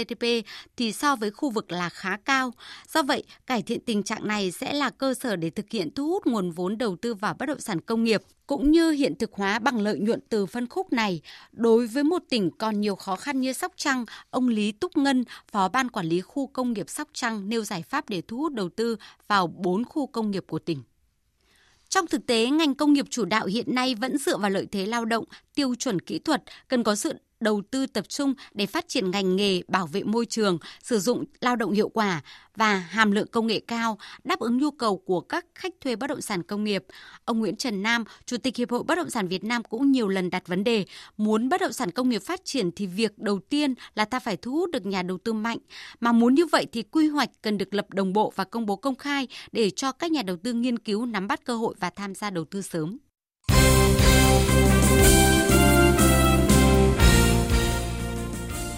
GDP thì so với khu vực là khá cao. Do vậy, cải thiện tình trạng này sẽ là cơ sở để thực hiện thu hút nguồn vốn đầu tư vào bất động sản công nghiệp, cũng như hiện thực hóa bằng lợi nhuận từ phân khúc này. Đối với một tỉnh còn nhiều khó khăn như Sóc Trăng, ông Lý Túc Ngân, Phó Ban Quản lý Khu Công nghiệp Sóc Trăng nêu giải pháp để thu hút đầu tư vào 4 khu công nghiệp của tỉnh. Trong thực tế, ngành công nghiệp chủ đạo hiện nay vẫn dựa vào lợi thế lao động, tiêu chuẩn kỹ thuật, cần có sự đầu tư tập trung để phát triển ngành nghề, bảo vệ môi trường, sử dụng lao động hiệu quả và hàm lượng công nghệ cao, đáp ứng nhu cầu của các khách thuê bất động sản công nghiệp. Ông Nguyễn Trần Nam, Chủ tịch Hiệp hội Bất động sản Việt Nam cũng nhiều lần đặt vấn đề, muốn bất động sản công nghiệp phát triển thì việc đầu tiên là ta phải thu hút được nhà đầu tư mạnh. Mà muốn như vậy thì quy hoạch cần được lập đồng bộ và công bố công khai để cho các nhà đầu tư nghiên cứu, nắm bắt cơ hội và tham gia đầu tư sớm.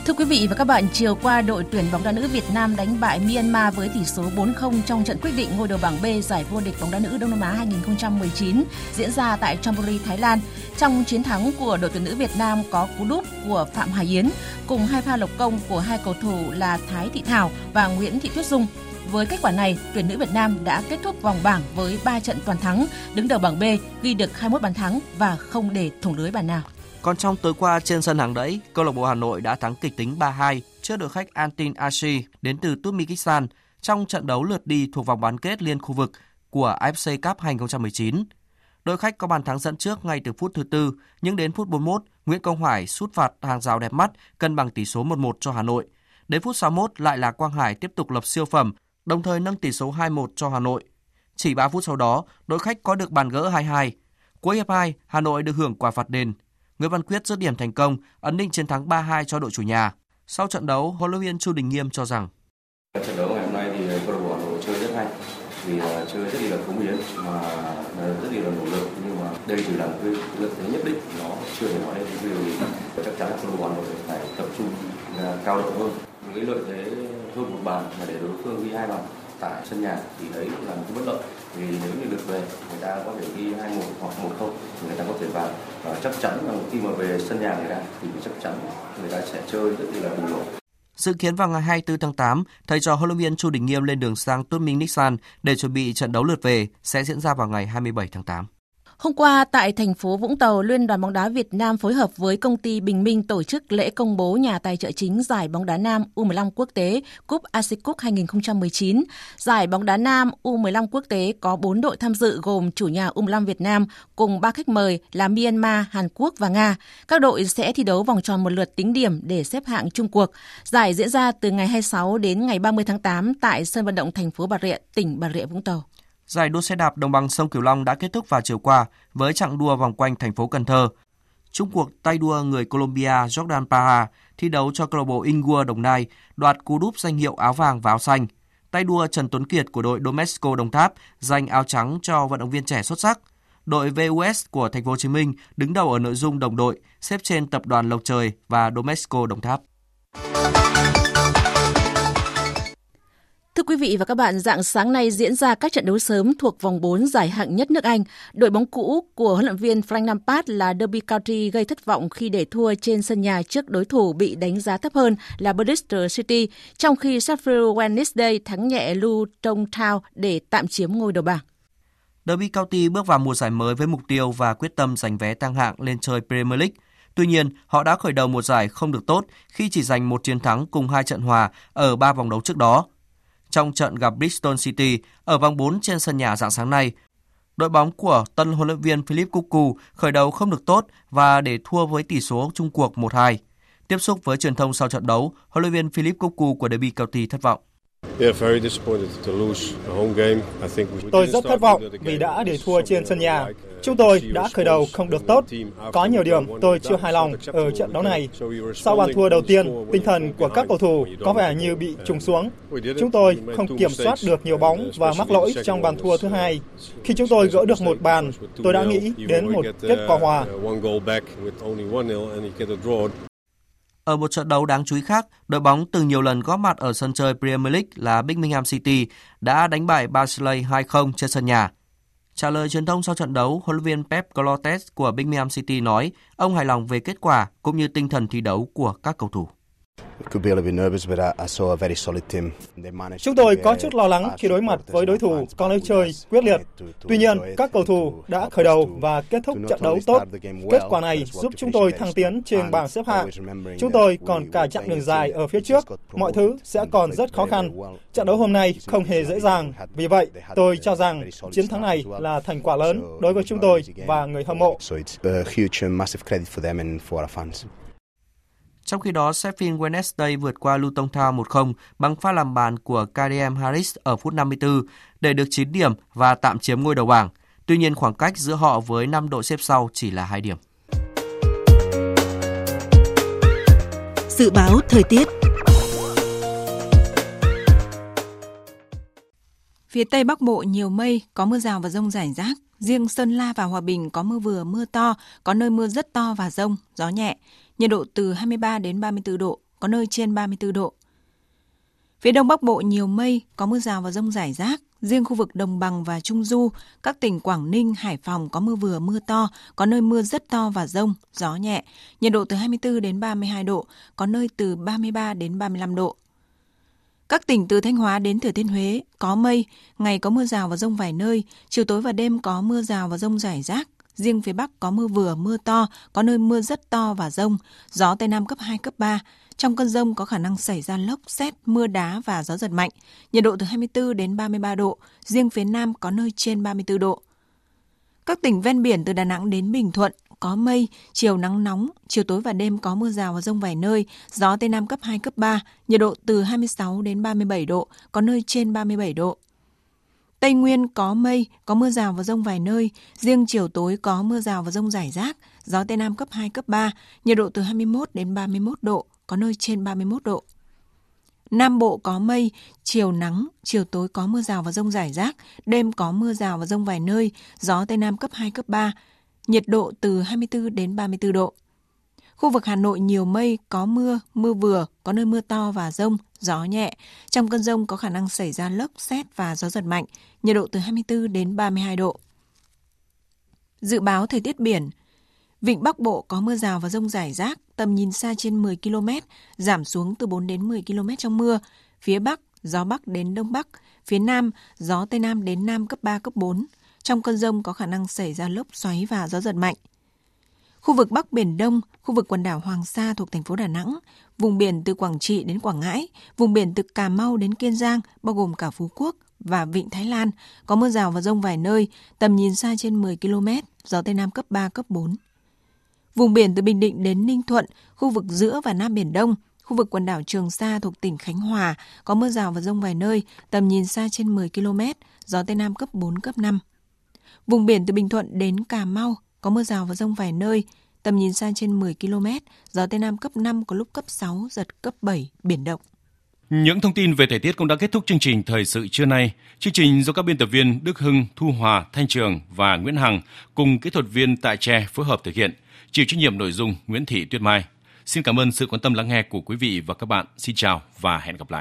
Thưa quý vị và các bạn, chiều qua đội tuyển bóng đá nữ Việt Nam đánh bại Myanmar với tỷ số 4-0 trong trận quyết định ngôi đầu bảng B giải vô địch bóng đá nữ Đông Nam Á 2019 diễn ra tại Chonburi, Thái Lan. Trong chiến thắng của đội tuyển nữ Việt Nam có cú đúp của Phạm Hải Yến cùng hai pha lập công của hai cầu thủ là Thái Thị Thảo và Nguyễn Thị Tuyết Dung. Với kết quả này, tuyển nữ Việt Nam đã kết thúc vòng bảng với 3 trận toàn thắng, đứng đầu bảng B, ghi được 21 bàn thắng và không để thủng lưới bàn nào. Còn trong tối qua trên sân Hàng Đẫy, câu lạc bộ Hà Nội đã thắng kịch tính 3-2 trước đội khách Antin Ashi đến từ Turkmenistan trong trận đấu lượt đi thuộc vòng bán kết liên khu vực của AFC Cup 2019. Đội khách có bàn thắng dẫn trước ngay từ phút thứ 4, nhưng đến phút 41, Nguyễn Công Hải sút phạt hàng rào đẹp mắt cân bằng tỷ số 1-1 cho Hà Nội. Đến phút 61 lại là Quang Hải tiếp tục lập siêu phẩm, đồng thời nâng tỷ số 2-1 cho Hà Nội. Chỉ 3 phút sau đó, đội khách có được bàn gỡ 2-2. Cuối hiệp 2, Hà Nội được hưởng quả phạt đền. Nguyễn Văn Quyết dứt điểm thành công, ấn định chiến thắng 3-2 cho đội chủ nhà. Sau trận đấu, huấn luyện viên Chu Đình Nghiêm cho rằng: trận đấu ngày hôm nay thì câu lạc bộ Hà Nội chơi rất hay, vì chơi rất là cống hiến mà rất là nỗ lực, nhưng mà đây chỉ là một lợi thế nhất định, nó chưa thể nói lên được điều chắc chắn là câu lạc bộ Hà Nội phải tập trung cao độ hơn. Với lợi thế hơn một bàn mà để đối phương ghi 2 bàn tại sân nhà thì đấy là một bất lợi, vì nếu như được về người ta có thể ghi 2-1 hoặc 1-0 người ta có thể vào, và chắc chắn là khi mà về sân nhà người ta thì chắc chắn người ta sẽ chơi rất là bùng nổ. Dự kiến vào ngày 24 tháng 8, thầy trò huấn luyện viên Chu Đình Nghiêm lên đường sang Turkmenistan để chuẩn bị trận đấu lượt về sẽ diễn ra vào ngày 27 tháng 8. Hôm qua tại thành phố Vũng Tàu, Liên đoàn bóng đá Việt Nam phối hợp với công ty Bình Minh tổ chức lễ công bố nhà tài trợ chính giải bóng đá nam U15 quốc tế Cúp ASEAN Cup 2019. Giải bóng đá nam U15 quốc tế có 4 đội tham dự gồm chủ nhà U15 Việt Nam cùng 3 khách mời là Myanmar, Hàn Quốc và Nga. Các đội sẽ thi đấu vòng tròn một lượt tính điểm để xếp hạng chung cuộc. Giải diễn ra từ ngày 26 đến ngày 30 tháng 8 tại sân vận động thành phố Bà Rịa, tỉnh Bà Rịa Vũng Tàu. Giải đua xe đạp đồng bằng sông Cửu Long đã kết thúc vào chiều qua với chặng đua vòng quanh thành phố Cần Thơ. Chung cuộc tay đua người Colombia Jordan Parra thi đấu cho câu lạc bộ Inghua Đồng Nai đoạt cú đúp danh hiệu áo vàng và áo xanh. Tay đua Trần Tuấn Kiệt của đội Domesco Đồng Tháp giành áo trắng cho vận động viên trẻ xuất sắc. Đội VUS của Thành phố Hồ Chí Minh đứng đầu ở nội dung đồng đội, xếp trên Tập đoàn Lộc Trời và Domesco Đồng Tháp. quý vị và các bạn, rạng sáng nay diễn ra các trận đấu sớm thuộc vòng 4 giải hạng nhất nước Anh. Đội bóng cũ của huấn luyện viên Frank Lampard là Derby County gây thất vọng khi để thua trên sân nhà trước đối thủ bị đánh giá thấp hơn là Bristol City, trong khi Sheffield Wednesday thắng nhẹ Luton Town để tạm chiếm ngôi đầu bảng. Derby County bước vào mùa giải mới với mục tiêu và quyết tâm giành vé tăng hạng lên chơi Premier League. Tuy nhiên, họ đã khởi đầu mùa giải không được tốt khi chỉ giành một chiến thắng cùng 2 trận hòa ở 3 vòng đấu trước đó. Trong trận gặp Bristol City ở vòng 4 trên sân nhà rạng sáng nay, đội bóng của tân huấn luyện viên Philippe Cocard khởi đầu không được tốt và để thua với tỷ số chung cuộc 1-2. Tiếp xúc với truyền thông sau trận đấu, huấn luyện viên Philippe Cocard của Derby County thất vọng. Tôi rất thất vọng vì đã để thua trên sân nhà. Chúng tôi đã khởi đầu không được tốt. Có nhiều điểm tôi chưa hài lòng ở trận đấu này. Sau bàn thua đầu tiên, tinh thần của các cầu thủ có vẻ như bị trùng xuống. Chúng tôi không kiểm soát được nhiều bóng và mắc lỗi trong bàn thua thứ hai. Khi chúng tôi gỡ được một bàn, tôi đã nghĩ đến một kết quả hòa. Ở một trận đấu đáng chú ý khác, đội bóng từng nhiều lần góp mặt ở sân chơi Premier League là Birmingham City đã đánh bại Barnsley 2-0 trên sân nhà. Trả lời truyền thông sau trận đấu, huấn luyện viên Pep Clotet của Birmingham City nói ông hài lòng về kết quả cũng như tinh thần thi đấu của các cầu thủ. Chúng tôi có chút lo lắng khi đối mặt với đối thủ có lối chơi quyết liệt. Tuy nhiên, các cầu thủ đã khởi đầu và kết thúc trận đấu tốt. Kết quả này giúp chúng tôi thăng tiến trên bảng xếp hạng. Chúng tôi còn cả chặng đường dài ở phía trước. Mọi thứ sẽ còn rất khó khăn. Trận đấu hôm nay không hề dễ dàng. Vì vậy, tôi cho rằng chiến thắng này là thành quả lớn đối với chúng tôi và người hâm mộ. Trong khi đó, Sheffield Wednesday vượt qua Luton Town 1-0 bằng pha làm bàn của Karim Harris ở phút 54 để được 9 điểm và tạm chiếm ngôi đầu bảng. Tuy nhiên, khoảng cách giữa họ với 5 đội xếp sau chỉ là 2 điểm. Dự báo thời tiết. Phía Tây Bắc Bộ nhiều mây, có mưa rào và dông rải rác. Riêng Sơn La và Hòa Bình có mưa vừa, mưa to, có nơi mưa rất to và dông, gió nhẹ. Nhiệt độ từ 23 đến 34 độ, có nơi trên 34 độ. Phía Đông Bắc Bộ nhiều mây, có mưa rào và dông rải rác. Riêng khu vực Đồng Bằng và Trung Du, các tỉnh Quảng Ninh, Hải Phòng có mưa vừa, mưa to, có nơi mưa rất to và dông, gió nhẹ. Nhiệt độ từ 24 đến 32 độ, có nơi từ 33 đến 35 độ. Các tỉnh từ Thanh Hóa đến Thừa Thiên Huế có mây, ngày có mưa rào và dông vài nơi, chiều tối và đêm có mưa rào và dông rải rác. Riêng phía Bắc có mưa vừa, mưa to, có nơi mưa rất to và dông, gió Tây Nam cấp 2, cấp 3. Trong cơn dông có khả năng xảy ra lốc, sét, mưa đá và gió giật mạnh. Nhiệt độ từ 24 đến 33 độ, riêng phía Nam có nơi trên 34 độ. Các tỉnh ven biển từ Đà Nẵng đến Bình Thuận có mây, chiều nắng nóng, chiều tối và đêm có mưa rào và dông vài nơi, gió Tây Nam cấp 2, cấp 3, nhiệt độ từ 26 đến 37 độ, có nơi trên 37 độ. Tây Nguyên có mây, có mưa rào và dông vài nơi, riêng chiều tối có mưa rào và dông rải rác, gió Tây Nam cấp 2, cấp 3, nhiệt độ từ 21 đến 31 độ, có nơi trên 31 độ. Nam Bộ có mây, chiều nắng, chiều tối có mưa rào và dông rải rác, đêm có mưa rào và dông vài nơi, gió Tây Nam cấp 2, cấp 3, nhiệt độ từ 24 đến 34 độ. Khu vực Hà Nội nhiều mây, có mưa, mưa vừa, có nơi mưa to và dông, gió nhẹ. Trong cơn dông có khả năng xảy ra lốc, sét và gió giật mạnh, nhiệt độ từ 24 đến 32 độ. Dự báo thời tiết biển. Vịnh Bắc Bộ có mưa rào và dông rải rác, tầm nhìn xa trên 10 km, giảm xuống từ 4 đến 10 km trong mưa. Phía Bắc, gió Bắc đến Đông Bắc. Phía Nam, gió Tây Nam đến Nam cấp 3, cấp 4. Trong cơn dông có khả năng xảy ra lốc xoáy và gió giật mạnh. Khu vực Bắc Biển Đông, khu vực quần đảo Hoàng Sa thuộc thành phố Đà Nẵng, vùng biển từ Quảng Trị đến Quảng Ngãi, vùng biển từ Cà Mau đến Kiên Giang, bao gồm cả Phú Quốc và Vịnh Thái Lan, có mưa rào và dông vài nơi, tầm nhìn xa trên 10 km, gió Tây Nam cấp 3, cấp 4. Vùng biển từ Bình Định đến Ninh Thuận, khu vực giữa và Nam Biển Đông, khu vực quần đảo Trường Sa thuộc tỉnh Khánh Hòa, có mưa rào và dông vài nơi, tầm nhìn xa trên 10 km, gió Tây Nam cấp 4, cấp 5. Vùng biển từ Bình Thuận đến Cà Mau, có mưa rào và dông vài nơi, tầm nhìn xa trên 10 km, gió Tây Nam cấp 5, có lúc cấp 6, giật cấp 7, biển động. Những thông tin về thời tiết cũng đã kết thúc chương trình Thời sự trưa nay. Chương trình do các biên tập viên Đức Hưng, Thu Hòa, Thanh Trường và Nguyễn Hằng cùng kỹ thuật viên Tại Tre phối hợp thực hiện, chịu trách nhiệm nội dung Nguyễn Thị Tuyết Mai. Xin cảm ơn sự quan tâm lắng nghe của quý vị và các bạn. Xin chào và hẹn gặp lại.